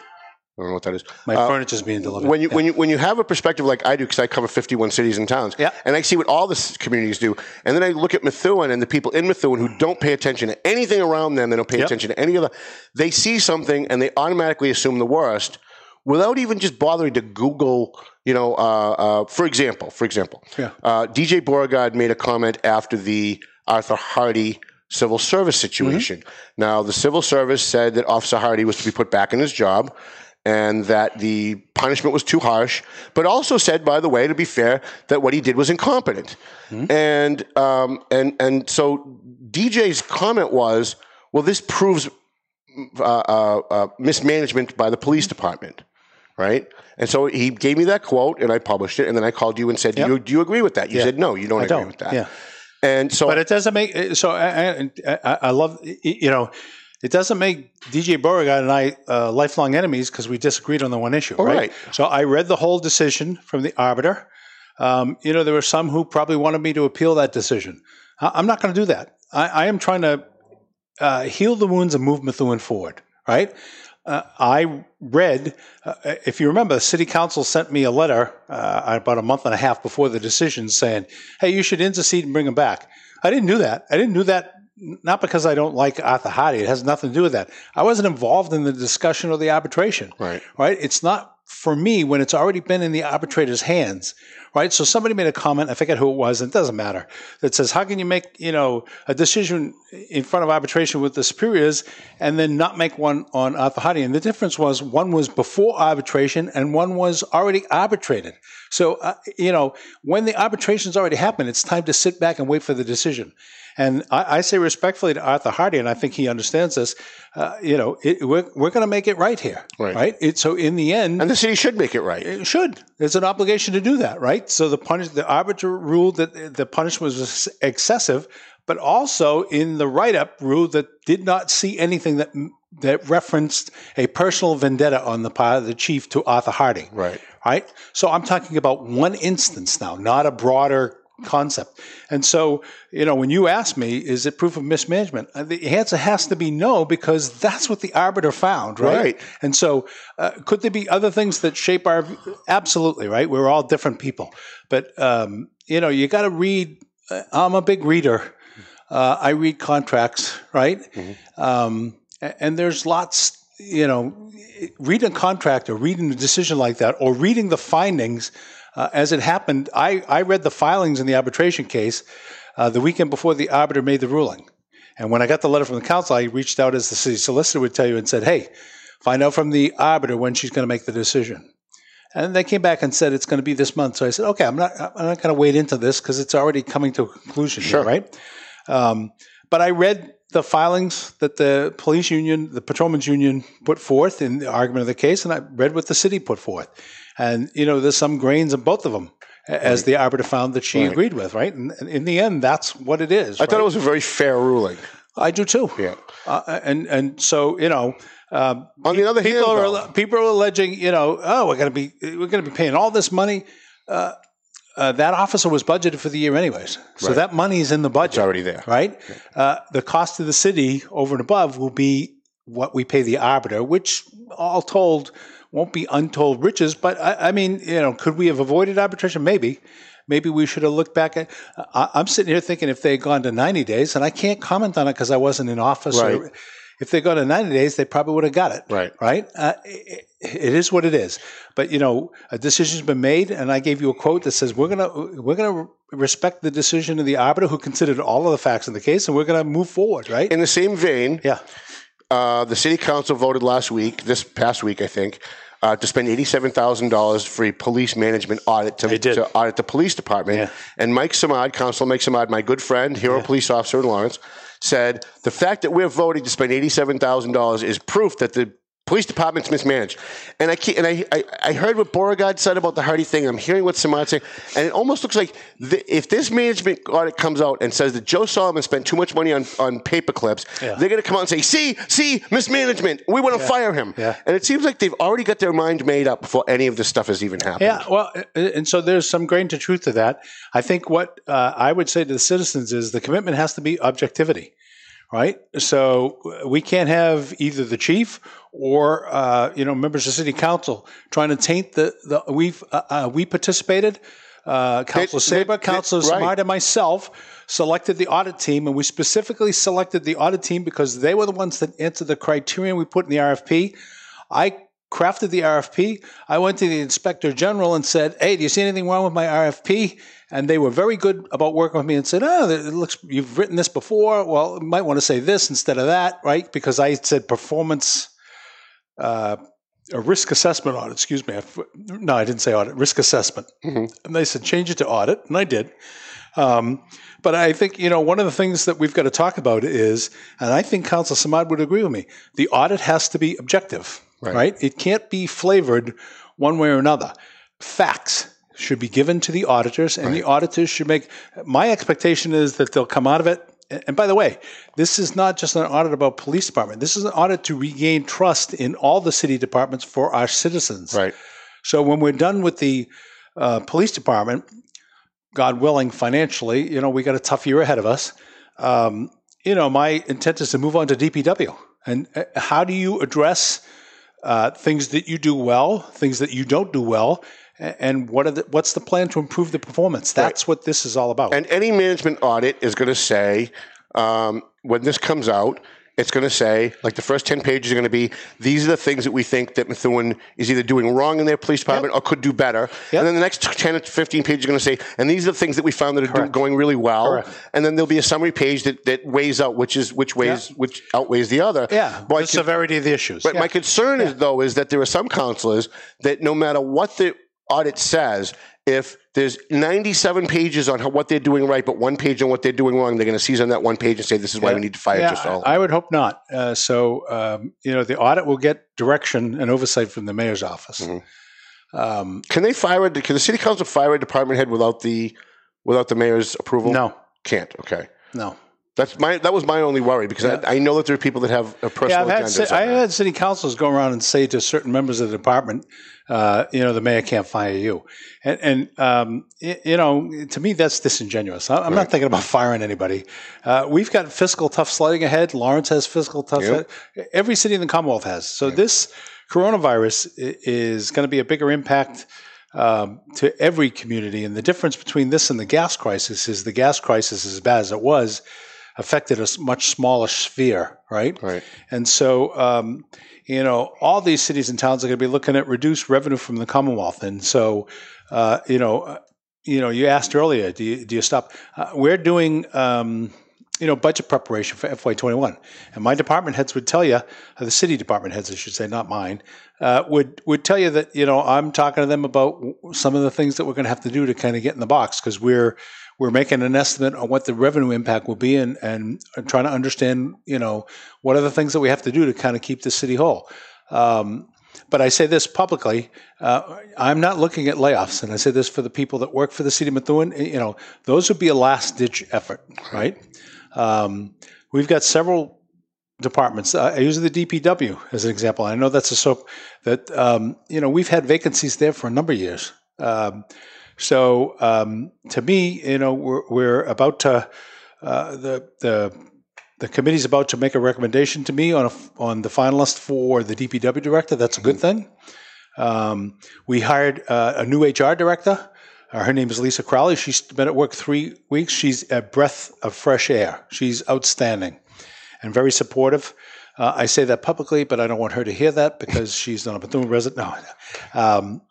I don't know what that is. My furniture's being delivered. When you have a perspective like I do, because I cover 51 cities and towns, and I see what all the communities do, and then I look at Methuen and the people in Methuen who don't pay attention to anything around them, they don't pay attention to any other. They see something and they automatically assume the worst without even just bothering to Google. You know, for example, DJ Beauregard made a comment after the Arthur Hardy civil service situation. Mm-hmm. Now, the civil service said that Officer Hardy was to be put back in his job and that the punishment was too harsh, but also said, by the way, to be fair, that what he did was incompetent. Mm-hmm. And so DJ's comment was, well, this proves mismanagement by the police department, right? And so he gave me that quote, and I published it, and then I called you and said, do you agree with that? You said, no, you don't agree with that. Yeah. And so, but it doesn't make, so I love, you know, it doesn't make DJ Beauregard and I lifelong enemies because we disagreed on the one issue, right? So I read the whole decision from the arbiter. You know, there were some who probably wanted me to appeal that decision. I'm not going to do that. I am trying to heal the wounds and move Methuen forward, right? I read, if you remember, the city council sent me a letter about a month and a half before the decision saying, hey, you should intercede and bring him back. I didn't do that. I didn't do that, not because I don't like Arthur Hardy. It has nothing to do with that. I wasn't involved in the discussion or the arbitration. Right? It's not for me when it's already been in the arbitrator's hands. Right? So somebody made a comment, I forget who it was, and it doesn't matter, that says, how can you make, you know, a decision in front of arbitration with the superiors and then not make one on Arthur Hardy? And the difference was one was before arbitration and one was already arbitrated. So, you know, when the arbitration's already happened, it's time to sit back and wait for the decision. And I say respectfully to Arthur Hardy, and I think he understands this, you know, we're going to make it right here. Right? So in the end... And the city should make it right. It should. There's an obligation to do that, right? So the arbiter ruled that the punishment was excessive, but also in the write-up ruled that did not see anything that referenced a personal vendetta on the part of the chief to Arthur Hardy. Right? So I'm talking about one instance now, not a broader concept. And so, you know, when you ask me, is it proof of mismanagement? The answer has to be no, because that's what the arbiter found, right? And so, could there be other things that shape our... Absolutely, right? We're all different people. But, you know, you got to read... I'm a big reader. I read contracts, right? Mm-hmm. And there's lots... You know, reading a contract or reading a decision like that or reading the findings... as it happened, I read the filings in the arbitration case the weekend before the arbiter made the ruling. And when I got the letter from the council, I reached out, as the city solicitor would tell you, and said, hey, find out from the arbiter when she's going to make the decision. And they came back and said, it's going to be this month. So I said, okay, I'm not going to wade into this because it's already coming to a conclusion. Sure. Here, right? But I read the filings that the police union, the patrolmen's union put forth in the argument of the case, and I read what the city put forth. And, you know, there's some grains in both of them, as the arbiter found that she agreed with, right? And in the end, that's what it is. I thought it was a very fair ruling. I do, too. Yeah. And so, you know... on the other hand, people are alleging, you know, oh, we're going to be paying all this money. That officer was budgeted for the year anyways. So that money is in the budget. It's already there. Right? Yeah. The cost to the city over and above will be what we pay the arbiter, which, all told... won't be untold riches, but I mean, you know, could we have avoided arbitration? Maybe. Maybe we should have looked back at... I'm sitting here thinking if they had gone to 90 days, and I can't comment on it because I wasn't in office. Or, if they go to 90 days, they probably would have got it. Right? It is what it is. But, you know, a decision's been made, and I gave you a quote that says, we're gonna respect the decision of the arbiter who considered all of the facts in the case, and we're going to move forward, right? In the same vein... Yeah. The city council voted this past week, I think, to spend $87,000 for a police management audit to audit the police department. Yeah. And Mike Samad, Councilor Mike Samad, my good friend, hero police officer in Lawrence, said, the fact that we're voting to spend $87,000 is proof that the police department's mismanaged. And I heard what Beauregard said about the Hardy thing. I'm hearing what Samad saying, and it almost looks like if this management audit comes out and says that Joe Solomon spent too much money on paper clips, they're going to come out and say, see, mismanagement. We want to fire him. Yeah. And it seems like they've already got their mind made up before any of this stuff has even happened. Yeah, well, and so there's some grain to truth to that. I think what I would say to the citizens is the commitment has to be objectivity. Right? So we can't have either the chief or, you know, members of city council trying to taint we participated, Councilor Saber, Councilor Samard, and myself selected the audit team, and we specifically selected the audit team because they were the ones that answered the criterion we put in the RFP. I crafted the RFP. I went to the Inspector General and said, hey, do you see anything wrong with my RFP? And they were very good about working with me and said, oh, it looks, you've written this before. Well, you might want to say this instead of that, right? Because I said performance, a risk assessment audit, excuse me. No, I didn't say audit, risk assessment. Mm-hmm. And they said, change it to audit. And I did. But I think, you know, one of the things that we've got to talk about is, and I think Council Samad would agree with me, the audit has to be objective, right? It can't be flavored one way or another. Facts should be given to the auditors, and the auditors should make, my expectation is that they'll come out of it. And by the way, this is not just an audit about police department. This is an audit to regain trust in all the city departments for our citizens. Right. So when we're done with the police department, God willing, financially, you know, we got a tough year ahead of us. You know, my intent is to move on to DPW. And how do you address things that you do well, things that you don't do well, and what are the, what's the plan to improve the performance? That's what this is all about. And any management audit is going to say, when this comes out, it's going to say, like the first 10 pages are going to be, these are the things that we think that Methuen is either doing wrong in their police department or could do better. And then the next 10 or 15 pages are going to say, and these are the things that we found that are going really well. And then there'll be a summary page that, weighs out which outweighs the other. But the severity of the issues. But my concern is, though, is that there are some counselors that no matter what the audit says, if there's 97 pages on what they're doing right, but one page on what they're doing wrong, they're going to seize on that one page and say, this is why we need to fire Giselle. I would hope not. You know, the audit will get direction and oversight from the mayor's office. Can they fire, can the city council fire a department head without the mayor's approval? No. Can't. Okay. No. That's my, that was my only worry, because I know that there are people that have a personal agenda. I've had city councils go around and say to certain members of the department, you know, the mayor can't fire you. You know, to me, that's disingenuous. I'm not thinking about firing anybody. We've got fiscal tough sledding ahead. Lawrence has fiscal tough sledding. Every city in the Commonwealth has. So this coronavirus is going to be a bigger impact to every community. And the difference between this and the gas crisis is the gas crisis, as bad as it was, affected a much smaller sphere, right? And so, you know, all these cities and towns are going to be looking at reduced revenue from the Commonwealth. And so, you know, you asked earlier, do you stop? We're doing, you know, budget preparation for FY21, and my department heads would tell you, the city department heads, I should say, not mine, would tell you that, you know, I'm talking to them about some of the things that we're going to have to do to kind of get in the box, because we're making an estimate on what the revenue impact will be, and trying to understand, you know, what are the things that we have to do to kind of keep the city whole. But I say this publicly, I'm not looking at layoffs, and I say this for the people that work for the city of Methuen, you know, those would be a last-ditch effort, right? We've got several departments. I use the DPW as an example. I know that's a soap that, you know, we've had vacancies there for a number of years. To me, you know, we're about to the committee's about to make a recommendation to me on the finalist for the DPW director. That's a good thing. We hired a new HR director. Her name is Lisa Crowley. She's been at work 3 weeks. She's a breath of fresh air. She's outstanding and very supportive. I say that publicly, but I don't want her to hear that, because she's not a Bethune resident.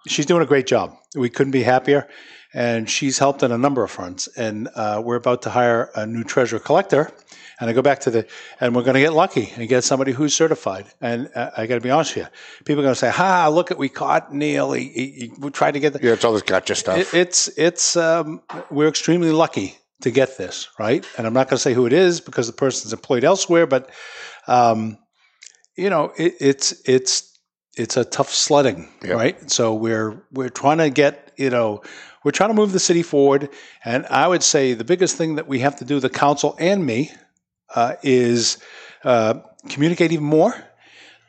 She's doing a great job. We couldn't be happier, and she's helped on a number of fronts. And we're about to hire a new treasurer collector, and I go back to and we're going to get lucky and get somebody who's certified. And I got to be honest with you, people are going to say, look, we caught Neil. We tried to get that. Yeah, it's all this gotcha stuff. We're extremely lucky to get this, right? And I'm not going to say who it is, because the person's employed elsewhere, but you know, it's a tough sledding, right? So we're trying to get, you know, we're trying to move the city forward. And I would say the biggest thing that we have to do, the council and me, is communicate even more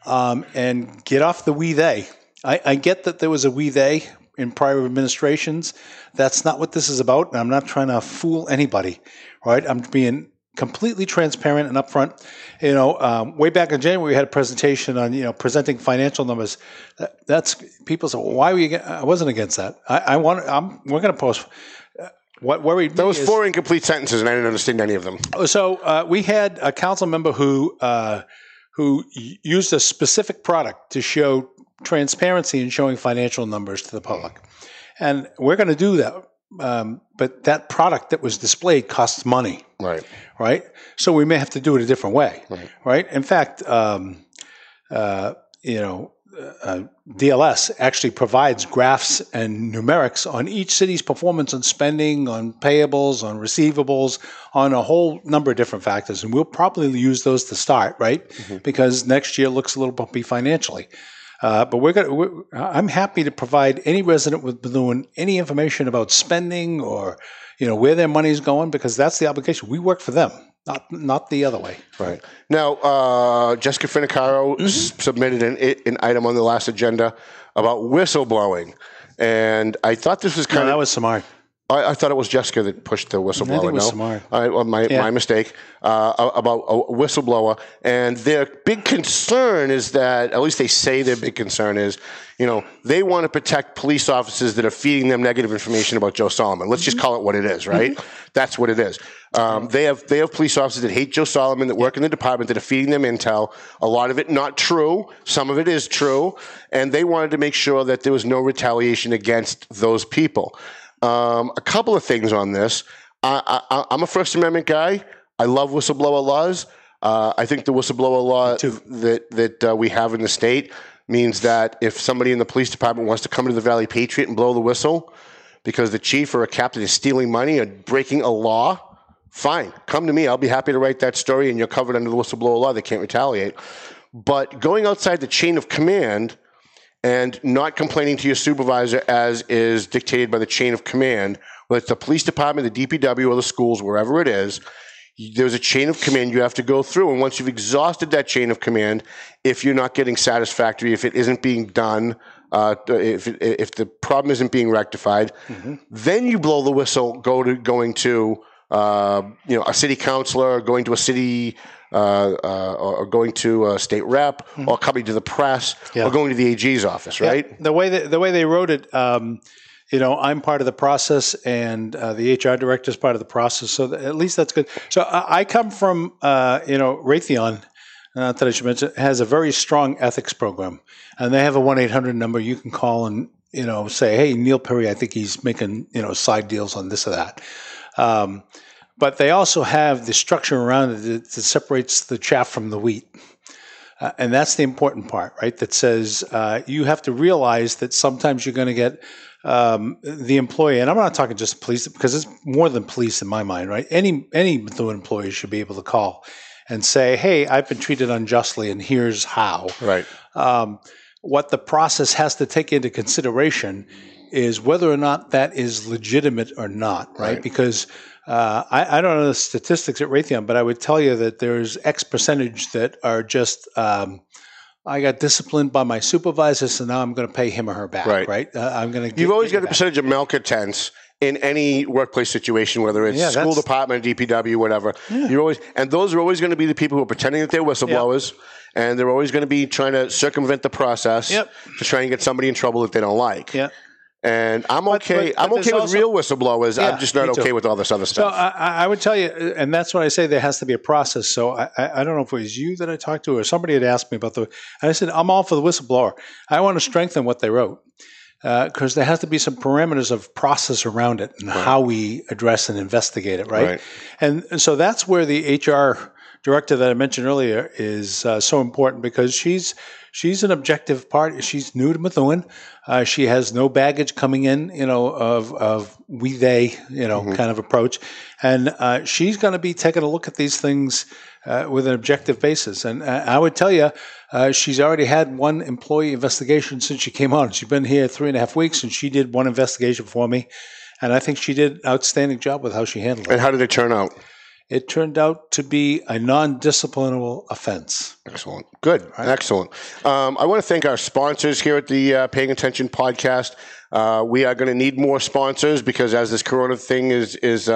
and get off the we they. I get that there was a we they in prior administrations. That's not what this is about, and I'm not trying to fool anybody, right? I'm being completely transparent and upfront. You know, way back in January, we had a presentation on, you know, presenting financial numbers. That's people say, well, why were you? I wasn't against that. We're going to post. What worried me was 4 incomplete sentences, and I didn't understand any of them. So we had a council member who used a specific product to show transparency in showing financial numbers to the public. And we're going to do that. But that product that was displayed costs money. Right. Right. So we may have to do it a different way. Right. Right? In fact, DLS actually provides graphs and numerics on each city's performance on spending, on payables, on receivables, on a whole number of different factors. And we'll probably use those to start, right? Mm-hmm. Because next year looks a little bumpy financially. But I'm happy to provide any resident with Methuen any information about spending or, where their money is going, because that's the obligation. We work for them, not the other way. Right. Now, Jessica Finocaro submitted an item on the last agenda about whistleblowing, and I thought this was kind of... No, that was Samar. I thought it was Jessica that pushed the whistleblower. I think it was Samar. My mistake about a whistleblower. And their big concern is that, at least they say their big concern is, they want to protect police officers that are feeding them negative information about Joe Solomon. Let's just call it what it is, right? That's what it is. They have police officers that hate Joe Solomon that work in the department that are feeding them intel. A lot of it not true. Some of it is true. And they wanted to make sure that there was no retaliation against those people. A couple of things on this. I'm a First Amendment guy. I love whistleblower laws. I think the whistleblower law that we have in the state means that if somebody in the police department wants to come to the Valley Patriot and blow the whistle because the chief or a captain is stealing money or breaking a law, fine. Come to me. I'll be happy to write that story, and you're covered under the whistleblower law. They can't retaliate. But going outside the chain of command and not complaining to your supervisor as is dictated by the chain of command, whether it's the police department, the DPW, or the schools, wherever it is, there's a chain of command you have to go through. And once you've exhausted that chain of command, if you're not getting satisfactory, if it isn't being done, if the problem isn't being rectified, then you blow the whistle, going to a city councilor, going to a city... or going to a state rep, or coming to the press, or going to the AG's office, right? Yeah. The way they wrote it, I'm part of the process, and the HR director is part of the process. So at least that's good. So I come from, Raytheon. Not that I should mention, has a very strong ethics program, and they have a 1-800 number you can call and say, hey, Neil Perry, I think he's making side deals on this or that. But they also have the structure around it that separates the chaff from the wheat. And that's the important part, right? That says you have to realize that sometimes you're going to get the employee, and I'm not talking just police, because it's more than police in my mind, right? Any Methuen employee should be able to call and say, hey, I've been treated unjustly, and here's how. Right. What the process has to take into consideration is whether or not that is legitimate or not, right? Because... I don't know the statistics at Raytheon, but I would tell you that there's X percentage that are just, I got disciplined by my supervisor, so now I'm going to pay him or her back, right? You've always got a percentage of malcontents in any workplace situation, whether it's school department, DPW, whatever. Yeah. And those are always going to be the people who are pretending that they're whistleblowers, and they're always going to be trying to circumvent the process to try and get somebody in trouble that they don't like. Yeah. And I'm okay. But I'm okay with real whistleblowers. I'm just not okay with all this other stuff. So I would tell you, and that's what I say. There has to be a process. So I don't know if it was you that I talked to, or somebody had asked me about the. And I said, I'm all for the whistleblower. I want to strengthen what they wrote because there has to be some parameters of process around it and how we address and investigate it, right? And so that's where the HR director that I mentioned earlier is so important because she's an objective party. She's new to Methuen. She has no baggage coming in, of we-they, kind of approach. And she's going to be taking a look at these things with an objective basis. And I would tell you, she's already had one employee investigation since she came on. She's been here 3.5 weeks, and she did one investigation for me. And I think she did an outstanding job with how she handled it. And how did it turn out? It turned out to be a non-disciplinable offense. Excellent. Good. Right. Excellent. I want to thank our sponsors here at the Paying Attention podcast. We are going to need more sponsors because as this corona thing is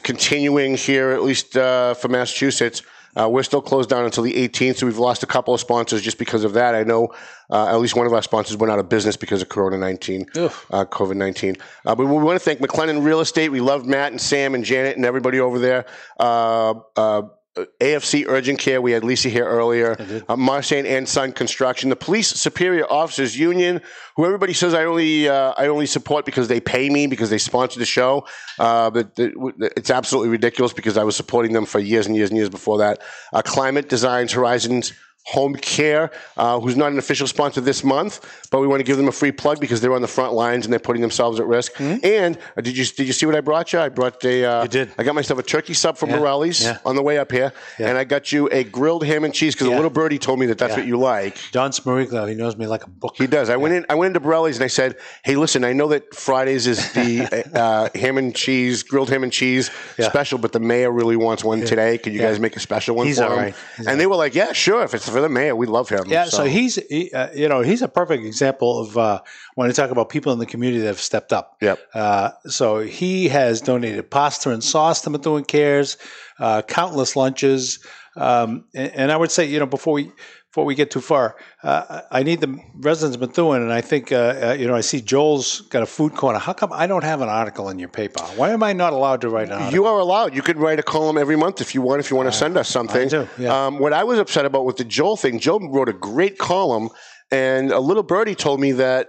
continuing here, at least for Massachusetts, we're still closed down until the 18th, so we've lost a couple of sponsors just because of that. I know at least one of our sponsors went out of business because of COVID-19. But we want to thank McLennan Real Estate. We love Matt and Sam and Janet and everybody over there. AFC Urgent Care. We had Lisa here earlier. Marseille and Son Construction, the Police Superior Officers Union, who everybody says I only support because they pay me, because they sponsor the show. But it's absolutely ridiculous, because I was supporting them for years and years and years before that. Climate Design Horizons Home Care, who's not an official sponsor this month, but we want to give them a free plug because they're on the front lines and they're putting themselves at risk. Mm-hmm. And did you see what I brought you? I brought you did. I got myself a turkey sub from Borrelli's on the way up here, and I got you a grilled ham and cheese because a little birdie told me that's what you like. Don Smariglo, he knows me like a book. He does. I went into Borrelli's and I said, "Hey, listen, I know that Fridays is the grilled ham and cheese special, but the mayor really wants one today. Can you guys make a special one for him?" Right. And they were like, "Yeah, sure. If it's for the mayor, we love him." Yeah, so he's a perfect example of when you talk about people in the community that have stepped up. Yep. So he has donated pasta and sauce to Methuen CARES, countless lunches, and I would say, before we get too far, I need the residents of Methuen, and I think, I see Joel's got a food corner. How come I don't have an article in your paper? Why am I not allowed to write an article? You are allowed. You could write a column every month if you want to send us something. I do, yeah. What I was upset about with the Joel thing, Joel wrote a great column, and a little birdie told me that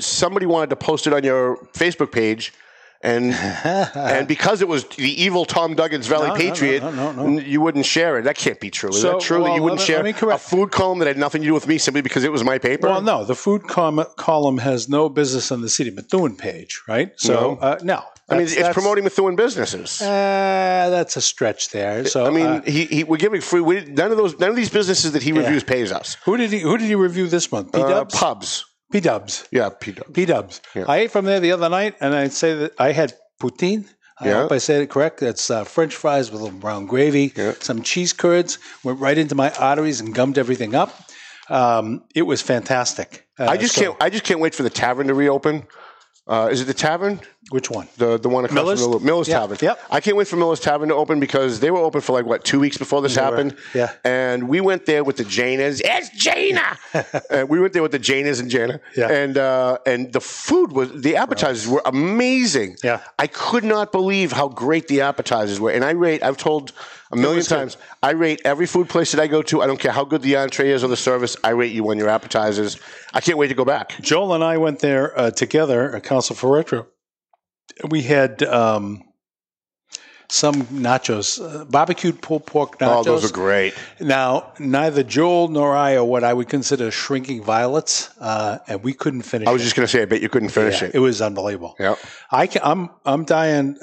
somebody wanted to post it on your Facebook page. And because it was the evil Tom Duggan's Valley Patriot, you wouldn't share it. That can't be true. Is that true that you wouldn't share a food column that had nothing to do with me simply because it was my paper? Well, no. The food column has no business on the City of Methuen page, right? So, no. I mean, it's promoting Methuen businesses. That's a stretch there. So I mean, we're giving free. None of these businesses that he reviews pays us. Who did he review this month? Pubs. P-Dubs. Yeah, P-Dubs. P-Dubs. Yeah. I ate from there the other night, and I'd say that I had poutine. I hope I said it correct. That's French fries with a little brown gravy, some cheese curds. Went right into my arteries and gummed everything up. It was fantastic. I just can't wait for the tavern to reopen. Is it the tavern? Which one? The one across from the Miller's Tavern. Yep. I can't wait for Miller's Tavern to open because they were open for 2 weeks before this happened. Yeah. And we went there with the Janas. It's Jana! We went there with the Janas and Jana. Yeah. And the food the appetizers were amazing. Yeah. I could not believe how great the appetizers were. And I've told a million times, I rate every food place that I go to. I don't care how good the entree is or the service. I rate you on your appetizers. I can't wait to go back. Joel and I went there together at Council for Retro. We had some nachos, barbecued pulled pork nachos. Oh, those are great. Now, neither Joel nor I are what I would consider shrinking violets, and we couldn't finish it. I was just going to say, I bet you couldn't finish it. It was unbelievable. Yep. I'm dying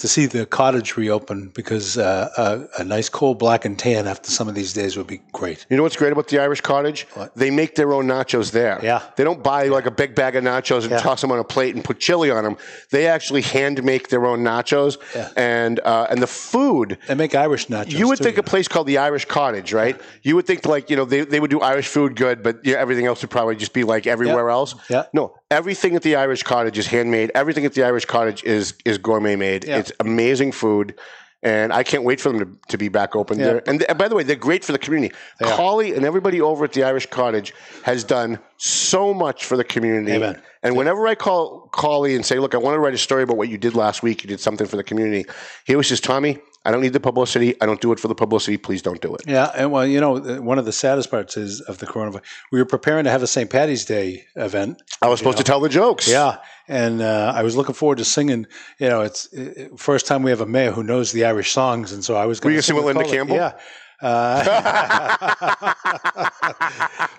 to see the cottage reopen because a nice cold black and tan after some of these days would be great. You know what's great about the Irish Cottage? What? They make their own nachos there. Yeah. They don't buy a big bag of nachos and toss them on a plate and put chili on them. They actually hand make their own nachos. Yeah. And the food. They make Irish nachos. You would think a place called the Irish Cottage, right? Yeah. You would think they would do Irish food good, but everything else would probably just be everywhere else. Yeah. No. Everything at the Irish Cottage is handmade. Everything at the Irish Cottage is gourmet made. Yeah. It's amazing food, and I can't wait for them to be back open there. And by the way, they're great for the community. Collie and everybody over at the Irish Cottage has done so much for the community. Amen. And whenever I call Collie and say, "Look, I want to write a story about what you did last week. You did something for the community," he always says, "Tommy, I don't need the publicity. I don't do it for the publicity. Please don't do it." Yeah, and well, one of the saddest parts is of the coronavirus. We were preparing to have a St. Paddy's Day event. I was supposed to tell the jokes. Yeah, and I was looking forward to singing. It's first time we have a mayor who knows the Irish songs, and so I was going to sing with Linda Campbell. Yeah.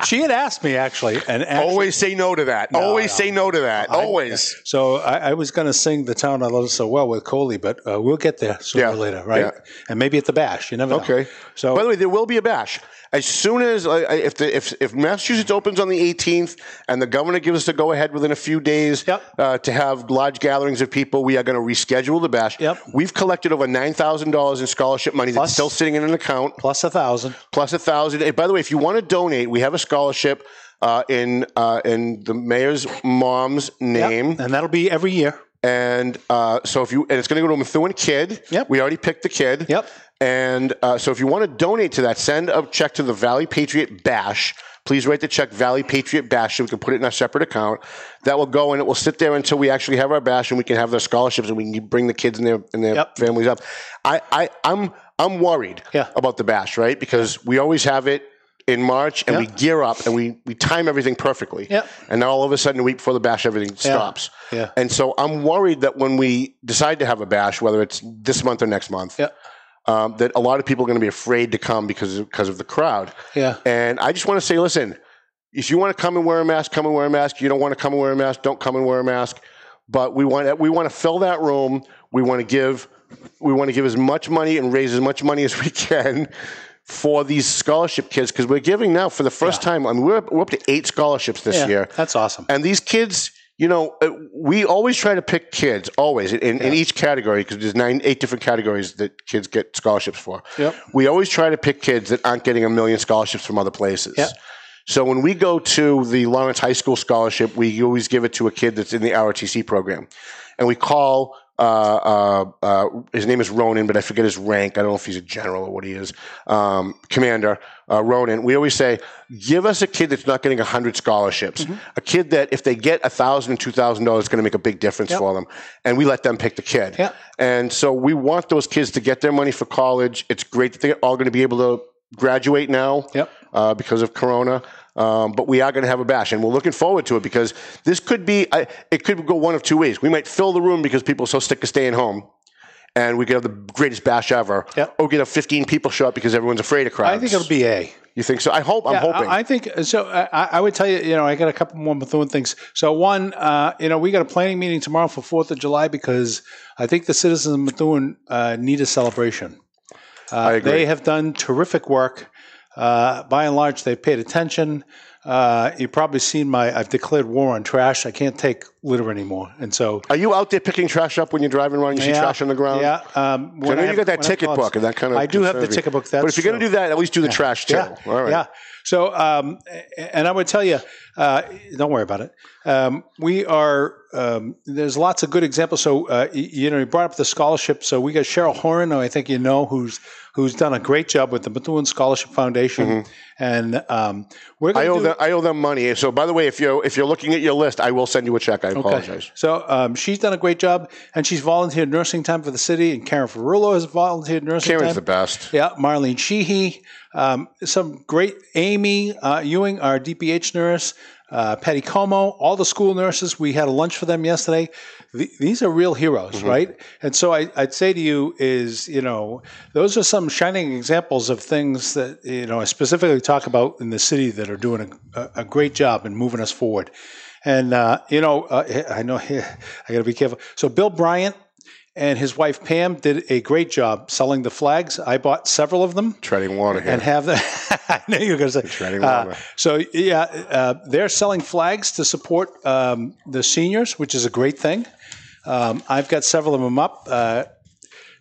She had asked me actually, always say no to that. Say no to that. Always. So I was going to sing "The Town I Love So Well" with Coley, but we'll get there sooner or later, right? Yeah. And maybe at the bash. You never know. Okay. So by the way, there will be a bash. As soon as if Massachusetts opens on the 18th and the governor gives us the go ahead within a few days to have large gatherings of people, we are going to reschedule the bash. Yep. We've collected over $9,000 in scholarship money that's still sitting in an account. Plus $1,000. And by the way, if you want to donate, we have a scholarship in the mayor's mom's name, and that'll be every year. And so if you, and it's going to go to a Methuen kid. Yep. We already picked the kid. Yep. And so if you want to donate to that, send a check to the Valley Patriot Bash. Please write the check Valley Patriot Bash so we can put it in our separate account. That will go and it will sit there until we actually have our bash and we can have their scholarships and we can bring the kids and their yep. families up. I'm worried about the bash, right? Because we always have it in March and we gear up and we time everything perfectly. Yep. And now all of a sudden, a week before the bash, everything stops. Yeah. And so I'm worried that when we decide to have a bash, whether it's this month or next month, that a lot of people are going to be afraid to come because of the crowd. Yeah. And I just want to say, listen, if you want to come and wear a mask, come and wear a mask. You don't want to come and wear a mask, don't come and wear a mask. But we want to fill that room. We want to give as much money and raise as much money as we can for these scholarship kids, because we're giving now for the first time. I mean, we're up to 8 scholarships this year. That's awesome. And these kids, you know, we always try to pick kids, always, in each category, because there's 8 different categories that kids get scholarships for. Yep. We always try to pick kids that aren't getting 1 million scholarships from other places. Yep. So when we go to the Lawrence High School Scholarship, we always give it to a kid that's in the ROTC program. And we call, his name is Ronan, but I forget his rank. I don't know if he's a general or what he is. Commander Ronan. We always say, give us a kid that's not getting 100 scholarships. Mm-hmm. A kid that if they get $1,000, $2,000, it's going to make a big difference for them. And we let them pick the kid. Yep. And so we want those kids to get their money for college. It's great that they're all going to be able to graduate now because of Corona. But we are going to have a bash, and we're looking forward to it because this could be – it could go one of 2 ways. We might fill the room because people are so sick of staying home, and we could have the greatest bash ever. Yep. Or we could have 15 people show up because everyone's afraid of crowds. I think it'll be A. You think so? I hope. Yeah, I'm hoping. I think so. I would tell you, you know, I got a couple more Methuen things. So one, you know, we got a planning meeting tomorrow for 4th of July because I think the citizens of Methuen need a celebration. I agree. They have done terrific work. By and large, they've paid attention. You've probably seen I've declared war on trash. I can't take litter anymore. And so, are you out there picking trash up when you're driving around? You see trash on the ground? Yeah. I know you got that ticket book and that kind of. I do have the ticket book. But if you're going to do that, at least do the trash too. Yeah. All right. Yeah. So, and I would tell you, don't worry about it. We are, there's lots of good examples. So, you know, you brought up the scholarship. So we got Cheryl Horan, I think you know, who's done a great job with the Methuen Scholarship Foundation. Mm-hmm. And we're going to I owe them money. So, by the way, if you're looking at your list, I will send you a check. I apologize. Okay. So she's done a great job, and she's volunteered nursing time for the city, and Karen Ferrullo has volunteered nursing time. Karen's the best. Yeah, Marlene Sheehy. Some great Amy Ewing, our DPH nurse, Patty Como, all the school nurses. We had a lunch for them yesterday. These are real heroes, mm-hmm. right? And so I'd say to you is, you know, those are some shining examples of things that, you know, I specifically talk about in the city that are doing a great job in moving us forward. And, you know I got to be careful. So Bill Bryant and his wife Pam did a great job selling the flags. I bought several of them. Treading water here. And have them. I knew you were going to say. Treading water. So, yeah, they're selling flags to support the seniors, which is a great thing. I've got several of them up.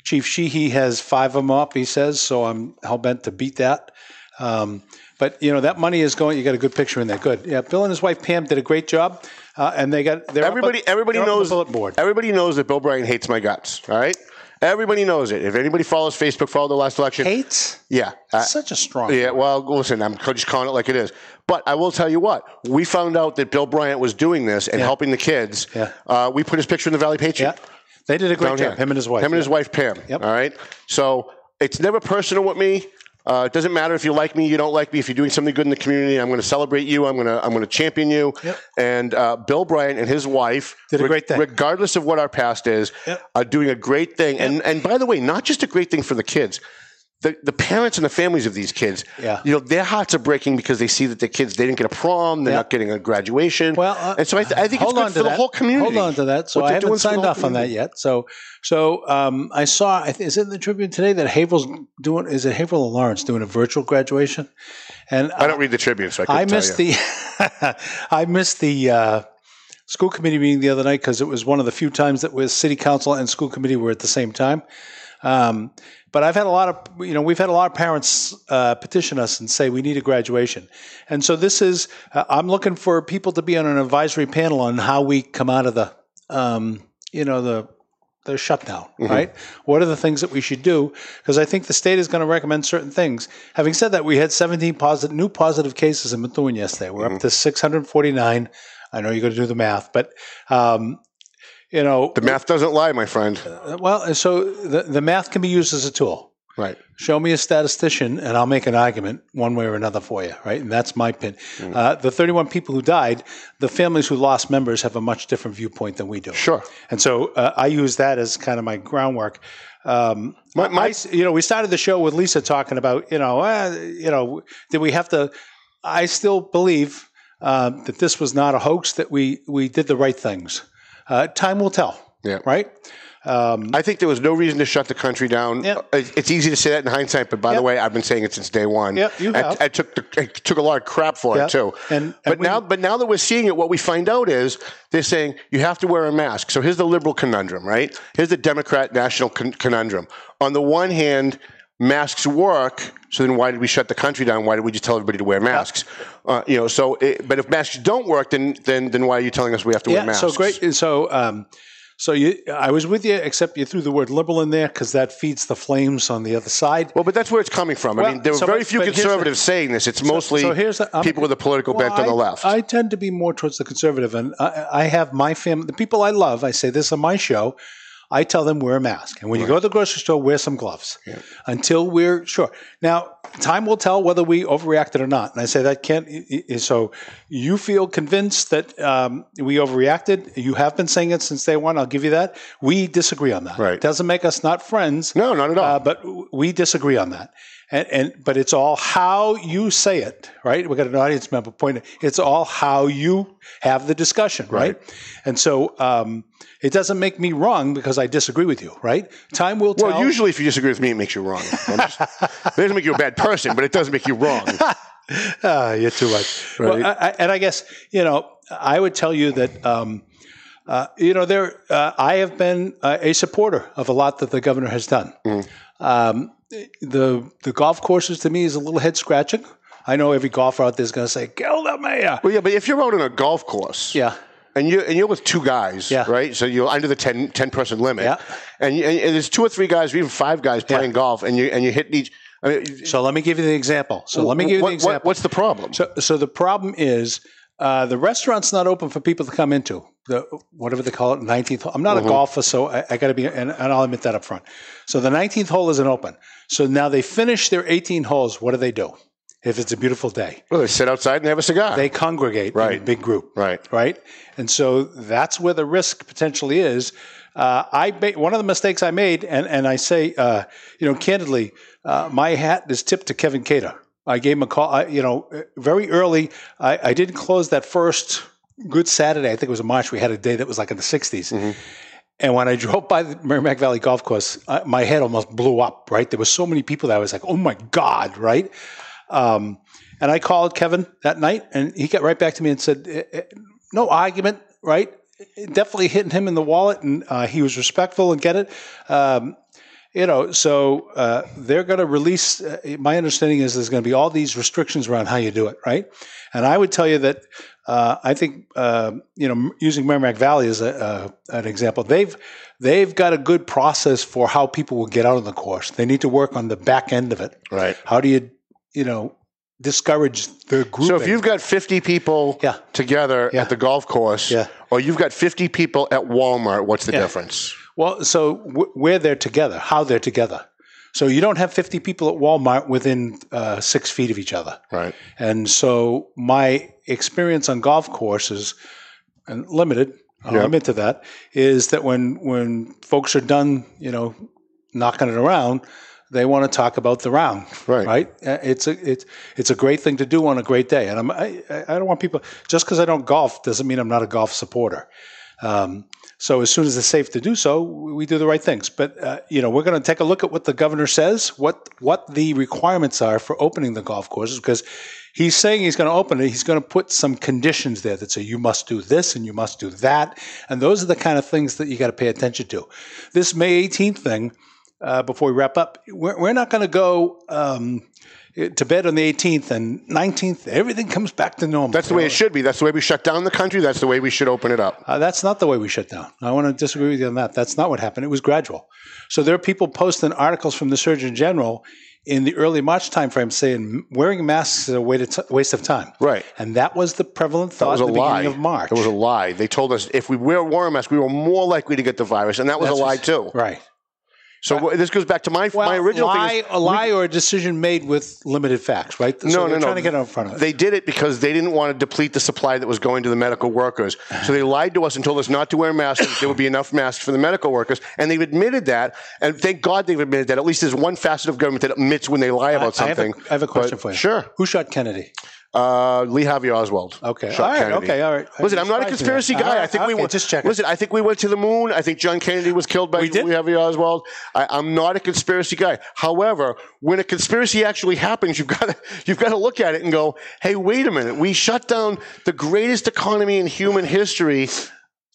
Chief Sheehy has 5 of them up, he says, so I'm hell-bent to beat that. But, you know, that money is going – you got a good picture in there. Good. Yeah, Bill and his wife Pam did a great job. And they got everybody knows that Bill Bryant hates my guts. All right, everybody knows it. If anybody follows Facebook, follow the last election. Hates? Yeah, such a strong. Yeah. Well, listen, I'm just calling it like it is. But I will tell you what, we found out that Bill Bryant was doing this and helping the kids. Yeah. We put his picture in the Valley Patriot. Yeah. They did a great job. Here. Him and his wife. Him and his wife Pam. Yep. All right. So it's never personal with me. It doesn't matter if you like me, you don't like me. If you're doing something good in the community, I'm going to celebrate you. I'm going to champion you. Yep. And Bill Bryant and his wife did a great thing, regardless of what our past is, are doing a great thing. Yep. And by the way, not just a great thing for the kids. The parents and the families of these kids, you know, their hearts are breaking because they see that their kids, they didn't get a prom, they're not getting a graduation. Well, and so I think it's good for the whole community. Hold on to that. So I haven't signed off on that yet. So I saw, is it in the Tribune today that Haverhill's doing, is it Haverhill or Lawrence doing a virtual graduation? And I don't read the Tribune, so I couldn't tell you. I missed the school committee meeting the other night because it was one of the few times that was city council and school committee were at the same time. But I've had a lot of, you know, we've had a lot of parents petition us and say we need a graduation. And so this is, I'm looking for people to be on an advisory panel on how we come out of the, you know, the the shutdown, right? What are the things that we should do? Because I think the state is going to recommend certain things. Having said that, we had 17 new positive cases in Methuen yesterday. We're up to 649. I know you're going to do the math, but you know, the math doesn't lie, my friend. Well, so the math can be used as a tool. Right. Show me a statistician, and I'll make an argument one way or another for you, right? And that's my pin. The 31 people who died, the families who lost members have a much different viewpoint than we do. Sure. And so I use that as kind of my groundwork. You know, we started the show with Lisa talking about, did we have to – I still believe that this was not a hoax, that we did the right things. Time will tell, right? I think there was no reason to shut the country down. It's easy to say that in hindsight, but by the way, I've been saying it since day one. I took a lot of crap for it too. But now that we're seeing it, what we find out is they're saying you have to wear a mask. So here's the liberal conundrum, right? Here's the Democrat national conundrum. On the one hand, masks work. So then why did we shut the country down? Why did we just tell everybody to wear masks? But if masks don't work, then why are you telling us we have to wear masks? Yeah, so great. I was with you, except you threw the word liberal in there because that feeds the flames on the other side. Well, but that's where it's coming from. Well, I mean, there were very few conservatives saying this. It's mostly people with a political bent on the left. I tend to be more towards the conservative, and I have my family, the people I love, I say this on my show, I tell them wear a mask. And when you go to the grocery store, wear some gloves until we're sure. Now, time will tell whether we overreacted or not. And I say that so you feel convinced that we overreacted. You have been saying it since day one. I'll give you that. We disagree on that. Right. It doesn't make us not friends. No, not at all. But we disagree on that. But it's all how you say it, right? We got an audience member pointing. It's all how you have the discussion, right? And so it doesn't make me wrong because I disagree with you, right? Time will tell. Well, usually if you disagree with me, it makes you wrong. It doesn't make you a bad person, but it does make you wrong. You're too much. Right? Well, I guess, I would tell you that, I have been a supporter of a lot that the governor has done. The golf courses to me is a little head scratching. I know every golfer out there is going to say, "Kill the mayor." Well, yeah, but if you're out on a golf course, and you're with two guys, right? So you're under the 10 person limit, and there's two or three guys, or even five guys playing golf, and you hit each. I mean, so let me give you the example. What's the problem? So the problem is the restaurant's not open for people to come into. Whatever they call it, 19th hole. I'm not a golfer, so I got to be, and I'll admit that up front. So the 19th hole isn't open. So now they finish their 18 holes. What do they do if it's a beautiful day? Well, they sit outside and have a cigar. They congregate in a big group. Right? And so that's where the risk potentially is. One of the mistakes I made, and I say, candidly, my hat is tipped to Kevin Cater. I gave him a call, very early. I didn't close that first Good Saturday, I think it was in March, we had a day that was like in the 60s. And when I drove by the Merrimack Valley Golf Course, my head almost blew up, right? There were so many people that I was like, oh my God, right? And I called Kevin that night, and he got right back to me and said, no argument, right? Definitely hitting him in the wallet, and he was respectful and get it. They're going to release, my understanding is there's going to be all these restrictions around how you do it, right? And I would tell you that I think, using Merrimack Valley as an example, they've got a good process for how people will get out on the course. They need to work on the back end of it. Right. How do you, discourage the grouping? So if you've got 50 people together at the golf course or you've got 50 people at Walmart, what's the difference? Well, so where they're together, how they're together. So you don't have 50 people at Walmart within 6 feet of each other. Right. And so my experience on golf courses, and limited, I'll admit to that, is that when folks are done, knocking it around, they want to talk about the round. Right. Right. It's a great thing to do on a great day. And I don't want people, just because I don't golf doesn't mean I'm not a golf supporter. So as soon as it's safe to do so, we do the right things. But, we're going to take a look at what the governor says, what the requirements are for opening the golf courses, because he's saying he's going to open it. He's going to put some conditions there that say you must do this and you must do that. And those are the kind of things that you got to pay attention to. This May 18th thing, before we wrap up, we're not going to go to bed on the 18th and 19th, everything comes back to normal. That's the way it should be. That's the way we shut down the country. That's the way we should open it up. That's not the way we shut down. I want to disagree with you on that. That's not what happened. It was gradual. So there are people posting articles from the Surgeon General in the early March timeframe saying wearing masks is a waste of time. Right. And that was the prevalent thought at the beginning of March. It was a lie. They told us if we wore a mask, we were more likely to get the virus. And that was a lie too. Right. So this goes back to my original thing. A lie or a decision made with limited facts, right? So no. Trying to get out in front of it. They did it because they didn't want to deplete the supply that was going to the medical workers. So they lied to us and told us not to wear masks. There would be enough masks for the medical workers. And they've admitted that. And thank God they've admitted that. At least there's one facet of government that admits when they lie about something. I have a question for you. Sure. Who shot Kennedy? Lee Harvey Oswald. Okay. All right. Kennedy. Okay. All right. Listen, I'm not a conspiracy guy. Right, I think we went to the moon. I think John Kennedy was killed by Lee Harvey Oswald. I'm not a conspiracy guy. However, when a conspiracy actually happens, you've got to look at it and go, hey, wait a minute. We shut down the greatest economy in human history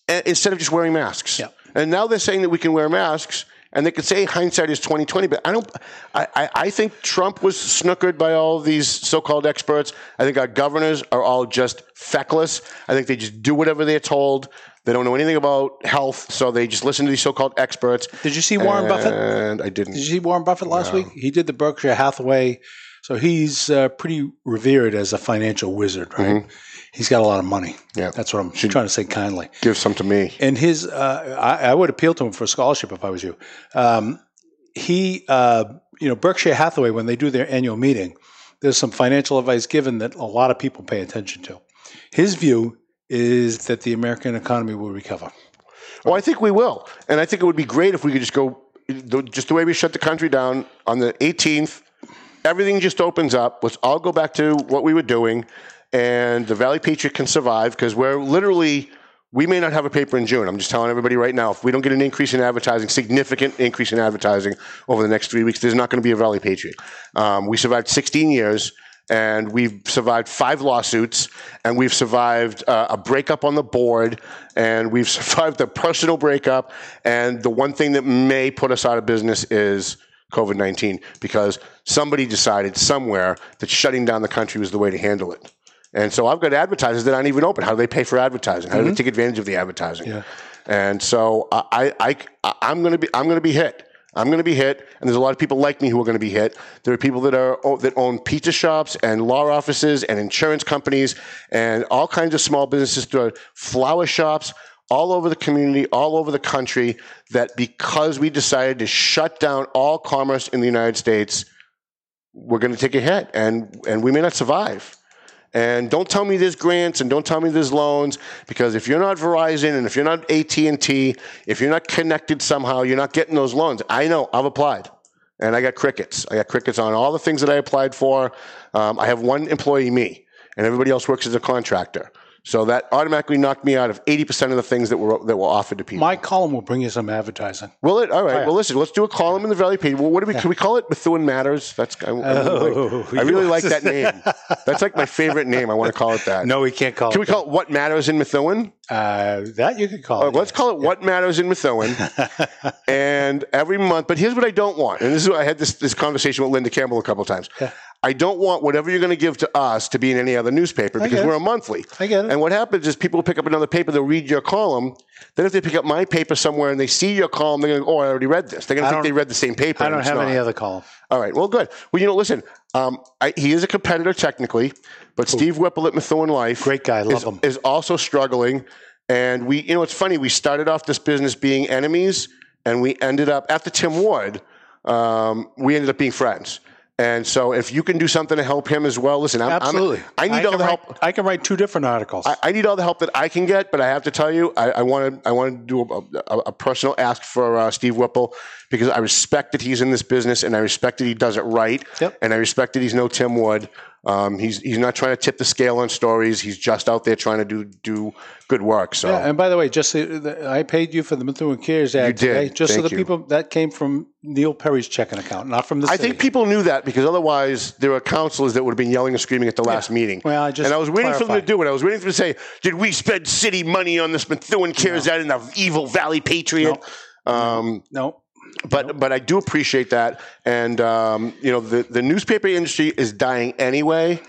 instead of just wearing masks. Yeah. And now they're saying that we can wear masks. And they could say hindsight is 20/20, but I think Trump was snookered by all these so-called experts. I think our governors are all just feckless. I think they just do whatever they're told. They don't know anything about health, so they just listen to these so-called experts. Did you see Warren Buffett? And I didn't. Did you see Warren Buffett last week? He did the Berkshire Hathaway. So he's pretty revered as a financial wizard, right? Mm-hmm. He's got a lot of money. Yeah, that's what I'm trying to say kindly. Give some to me. And his, I would appeal to him for a scholarship if I was you. Berkshire Hathaway, when they do their annual meeting, there's some financial advice given that a lot of people pay attention to. His view is that the American economy will recover. Well, I think we will, and I think it would be great if we could just go, just the way we shut the country down on the 18th. Everything just opens up. Let's all go back to what we were doing, and the Valley Patriot can survive because we may not have a paper in June. I'm just telling everybody right now, if we don't get an increase in advertising, significant increase in advertising over the next 3 weeks, there's not going to be a Valley Patriot. We survived 16 years, and we've survived 5 lawsuits, and we've survived a breakup on the board, and we've survived the personal breakup, and the one thing that may put us out of business is COVID-19, because somebody decided somewhere that shutting down the country was the way to handle it. And so I've got advertisers that aren't even open. How do they pay for advertising? How do they take advantage of the advertising? Yeah. And so I'm going to be hit, and there's a lot of people like me who are going to be hit. There are people that own pizza shops and law offices and insurance companies and all kinds of small businesses, flower shops, all over the community, all over the country, that because we decided to shut down all commerce in the United States, we're going to take a hit, and we may not survive. And don't tell me there's grants and don't tell me there's loans, because if you're not Verizon and if you're not AT&T, if you're not connected somehow, you're not getting those loans. I know. I've applied. And I got crickets. I got crickets on all the things that I applied for. I have one employee, me, and everybody else works as a contractor. So that automatically knocked me out of 80% of the things that were offered to people. My column will bring you some advertising. Will it? All right. Oh, yeah. Well, listen, let's do a column in the Valley Patriot. Well, what do we? Yeah. Can we call it Methuen Matters? I really like that name. That's like my favorite name. I want to call it that. No, we can't call it. Can we call it What Matters in Methuen? That you could call it. Let's call it What Matters in Methuen. And every month. But here's what I don't want. And this is I had this conversation with Linda Campbell a couple of times. Yeah. I don't want whatever you're going to give to us to be in any other newspaper, because we're a monthly. I get it. And what happens is people pick up another paper, they'll read your column. Then if they pick up my paper somewhere and they see your column, they're going to go, oh, I already read this. They're going to think they read the same paper. I don't have any other column. All right. Well, good. Well, listen, he is a competitor technically, but cool. Steve Whipple at Methuen Life. Great guy. Love him. Is also struggling. And it's funny. We started off this business being enemies, and we ended up, after Tim Ward, we ended up being friends. And so if you can do something to help him as well, listen, I need all the help. I can write 2 different articles. I need all the help that I can get, but I have to tell you, I want to do a personal ask for Steve Whipple, because I respect that he's in this business, and I respect that he does it right, and I respect that he's no Tim Wood. He's not trying to tip the scale on stories. He's just out there trying to do good work. So, and by the way, just I paid you for the Methuen CARES Act. You did. Today, just Thank so the people that came from Neil Perry's checking account, not from the city. I think people knew that, because otherwise there were counselors that would have been yelling and screaming at the last meeting. Well, I was waiting for them to do it. I was waiting for them to say, "Did we spend city money on this Methuen CARES Act in the evil Valley Patriot?" No. But I do appreciate that. And, you know, the newspaper industry is dying anyway.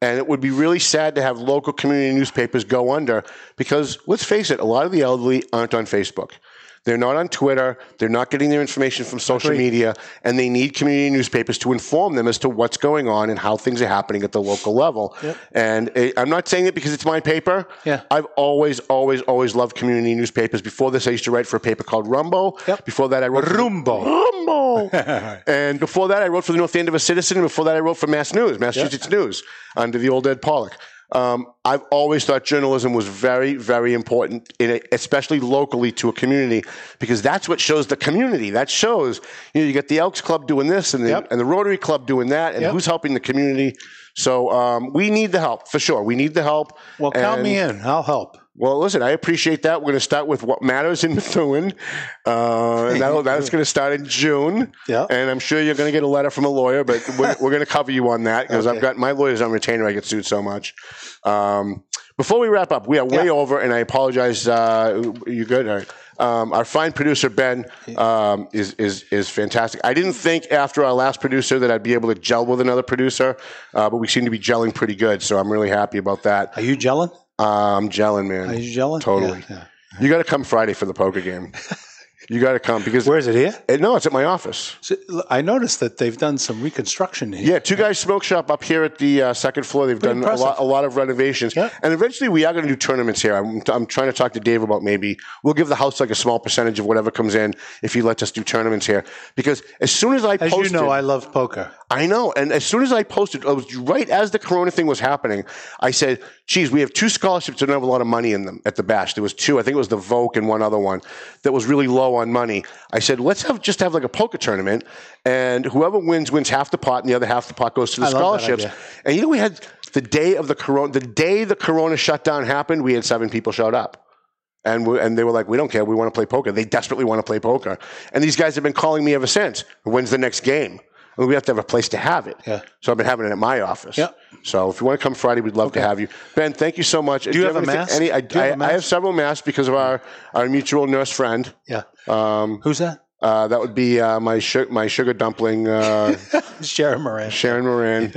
And it would be really sad to have local community newspapers go under because, let's face it, a lot of the elderly aren't on Facebook. They're not on Twitter. They're not getting their information from social media. And they need community newspapers to inform them as to what's going on and how things are happening at the local level. Yep. And I'm not saying it because it's my paper. Yeah. I've always loved community newspapers. Before this, I used to write for a paper called Rumbo. Yep. Before that, I wrote Rumbo. And before that, I wrote for the North Andover Citizen. And before that, I wrote for Mass News, Massachusetts News, under the old Ed Pollock. I've always thought journalism was very, very important, in a, especially locally to a community, because that's what shows the community. That shows, you know, you got the Elks Club doing this and the, and the Rotary Club doing that, and who's helping the community. So we need the help, for sure. We need the help. Well, count me in. I'll help. Well, listen, I appreciate that. We're going to start with what matters in Methuen. And that's going to start in June. Yeah. And I'm sure you're going to get a letter from a lawyer, but we're going to cover you on that because I've got my lawyers on retainer. I get sued so much. Before we wrap up, we are way over, and I apologize. You good? All right. Our fine producer, Ben, is fantastic. I didn't think after our last producer that I'd be able to gel with another producer, but we seem to be gelling pretty good, so I'm really happy about that. Are you gelling? I'm gelling, man. Are you gelling? Totally. Yeah. Yeah. You got to come Friday for the poker game. You got to come because where is it here? No, it's at my office. So, I noticed that they've done some reconstruction here. Yeah, Two Guys Smoke Shop up here at the second floor. They've done a lot of renovations, and eventually we are going to do tournaments here. I'm trying to talk to Dave about maybe we'll give the house like a small percentage of whatever comes in if he lets us do tournaments here. Because as soon as I posted, as you know, I love poker. I know, and as soon as I posted, it was right as the Corona thing was happening. I said, "Geez, we have two scholarships that don't have a lot of money in them at the Bash." There was two. I think it was the Vogue and one other one that was really low on money. I said, let's have like a poker tournament, and whoever wins half the pot, and the other half the pot goes to the scholarships. And you know, we had the day of the Corona shutdown happened, we had 7 people showed up. And they were like, we don't care, we want to play poker. They desperately want to play poker. And these guys have been calling me ever since. When's the next game? I mean, we have to have a place to have it. Yeah. So I've been having it at my office. Yeah. So if you want to come Friday, we'd love to have you. Ben, thank you so much. Do you have a mask? I have several masks because of our mutual nurse friend. Yeah. Who's that? That would be my sugar dumpling. Sharon Moran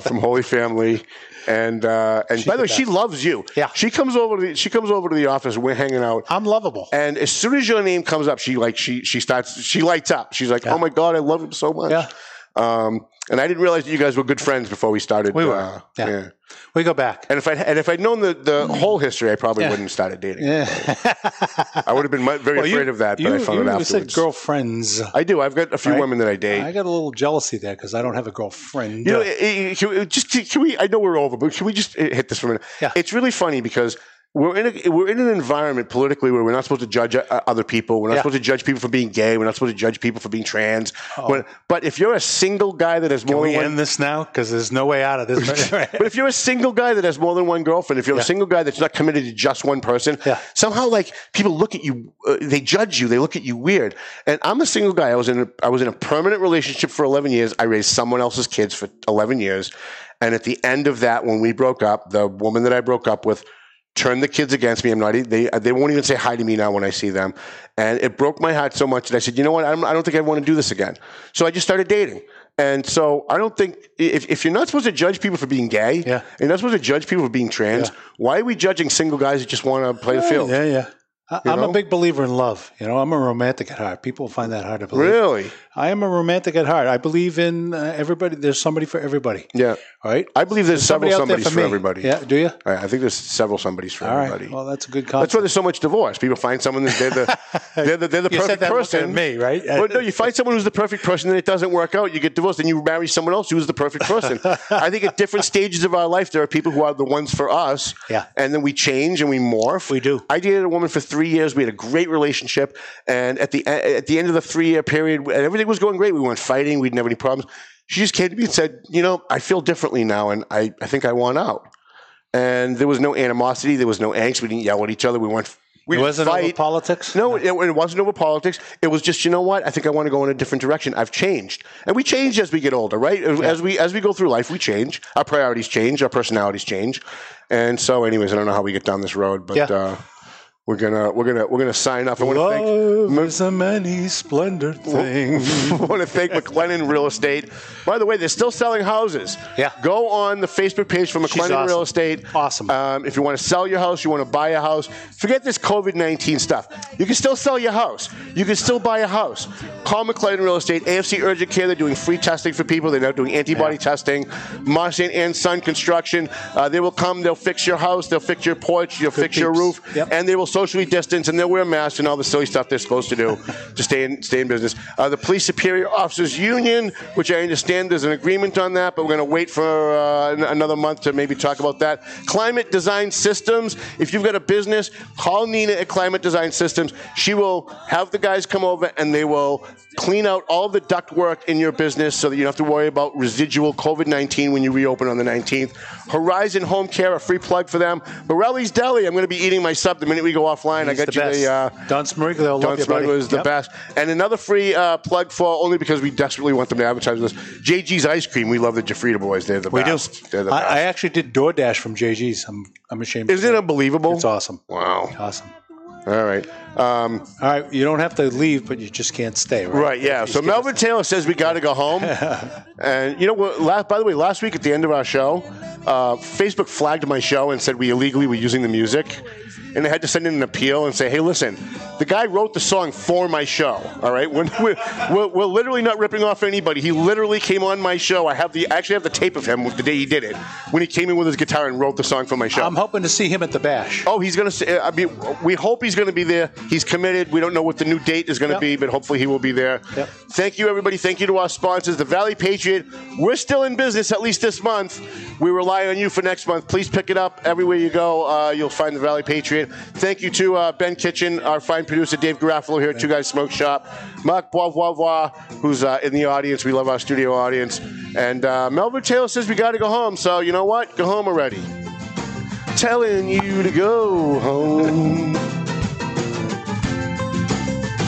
from Holy Family. And by the way, she loves you. Yeah. She comes over to the office. We're hanging out. I'm lovable. And as soon as your name comes up, she lights up. She's like, oh my God, I love him so much. Yeah. And I didn't realize that you guys were good friends before we started. We were. Yeah. We go back. And if I'd known the whole history, I probably wouldn't have started dating. Yeah. I would have been very afraid of that, but I found it afterwards. You said girlfriends. I do. I've got a few women that I date. I got a little jealousy there because I don't have a girlfriend. You know, I know we're over, but can we just hit this for a minute? Yeah. It's really funny because we're in an environment politically where we're not supposed to judge other people. We're not supposed to judge people for being gay. We're not supposed to judge people for being trans. Oh. But if you're a single guy that has more than one... Can we end this now? Because there's no way out of this. But if you're a single guy that has more than one girlfriend, if you're a single guy that's not committed to just one person, somehow like people look at you, they judge you, they look at you weird. And I'm a single guy. I was in a permanent relationship for 11 years. I raised someone else's kids for 11 years. And at the end of that, when we broke up, the woman that I broke up with turned the kids against me. They won't even say hi to me now when I see them. And it broke my heart so much that I said, you know what? I don't think I want to do this again. So I just started dating. And so I don't think, if you're not supposed to judge people for being gay, and you're not supposed to judge people for being trans, why are we judging single guys that just want to play the field? Yeah, yeah. I'm a big believer in love. You know, I'm a romantic at heart. People find that hard to believe. Really? I am a romantic at heart. I believe in everybody. There's somebody for everybody. Yeah. All right? I believe there's several somebodies for everybody. Yeah, do you? Right. I think there's several somebodies for everybody. All right. Well, that's a good concept. That's why there's so much divorce. People find someone that's they're the perfect person. You said that to me, right? Well, no, you find someone who's the perfect person, and it doesn't work out. You get divorced, and you marry someone else who's the perfect person. I think at different stages of our life, there are people who are the ones for us. Yeah. And then we change and we morph. We do. I dated a woman for 3 years. We had a great relationship, and at the end of the 3-year period, and everything was going great. We weren't fighting. We didn't have any problems. She just came to me and said, you know, I feel differently now, and I think I want out. And there was no animosity. There was no angst. We didn't yell at each other. It wasn't over politics? No, it wasn't over politics. It was just, you know what? I think I want to go in a different direction. I've changed. And we change as we get older, right? Yeah. As we go through life, we change. Our priorities change. Our personalities change. And so anyways, I don't know how we get down this road, but... We're gonna sign off. I want to thank. Love is a many splendid thing. I want to thank McLennan Real Estate. By the way, they're still selling houses. Yeah. Go on the Facebook page for McLennan awesome. Real Estate. Awesome. If you want to sell your house, you want to buy a house. Forget this COVID-19 stuff. You can still sell your house. You can still buy a house. Call McLennan Real Estate. AFC Urgent Care. They're doing free testing for people. They're now doing antibody testing. Marsh and Son Construction. They will come. They'll fix your house. They'll fix your porch. They'll fix your roof. Yep. And they will. Socially distance, and they'll wear masks and all the silly stuff they're supposed to do to stay in business. The Police Superior Officers Union, which I understand there's an agreement on that, but we're going to wait for another month to maybe talk about that. Climate Design Systems. If you've got a business, call Nina at Climate Design Systems. She will have the guys come over, and they will clean out all the ductwork in your business so that you don't have to worry about residual COVID-19 when you reopen on the 19th. Horizon Home Care, a free plug for them. Borrelli's Deli. I'm going to be eating my sub the minute we go offline. He's I got the you best. The Don Smurgler. Don Smurgler is the best. And another free plug for only because we desperately want them to advertise with us. JG's Ice Cream. We love the Jafrita boys. They're the best. We do. The best. I actually did DoorDash from JG's. I'm ashamed. Isn't it unbelievable? It's awesome. Wow. Awesome. All right. All right. You don't have to leave, but you just can't stay, right? Right, yeah. So Melvin Taylor says we got to go home. And, you know, by the way, last week at the end of our show, Facebook flagged my show and said we illegally were using the music. And I had to send in an appeal and say, hey, listen, the guy wrote the song for my show, all right? We're literally not ripping off anybody. He literally came on my show. I actually have the tape of him with the day he did it, when he came in with his guitar and wrote the song for my show. I'm hoping to see him at the bash. Oh, he's going to – I mean, we hope he's going to be there. He's committed. We don't know what the new date is going to be, but hopefully he will be there. Yep. Thank you, everybody. Thank you to our sponsors, the Valley Patriot. We're still in business at least this month. We rely on you for next month. Please pick it up. Everywhere you go, you'll find the Valley Patriot. Thank you to Ben Kitchen, our fine producer, Dave Garofalo here at Two Guys Smoke Shop, Mark Boisvoivois, who's in the audience. We love our studio audience. And Melvin Taylor says we got to go home. So you know what? Go home already. Telling you to go home.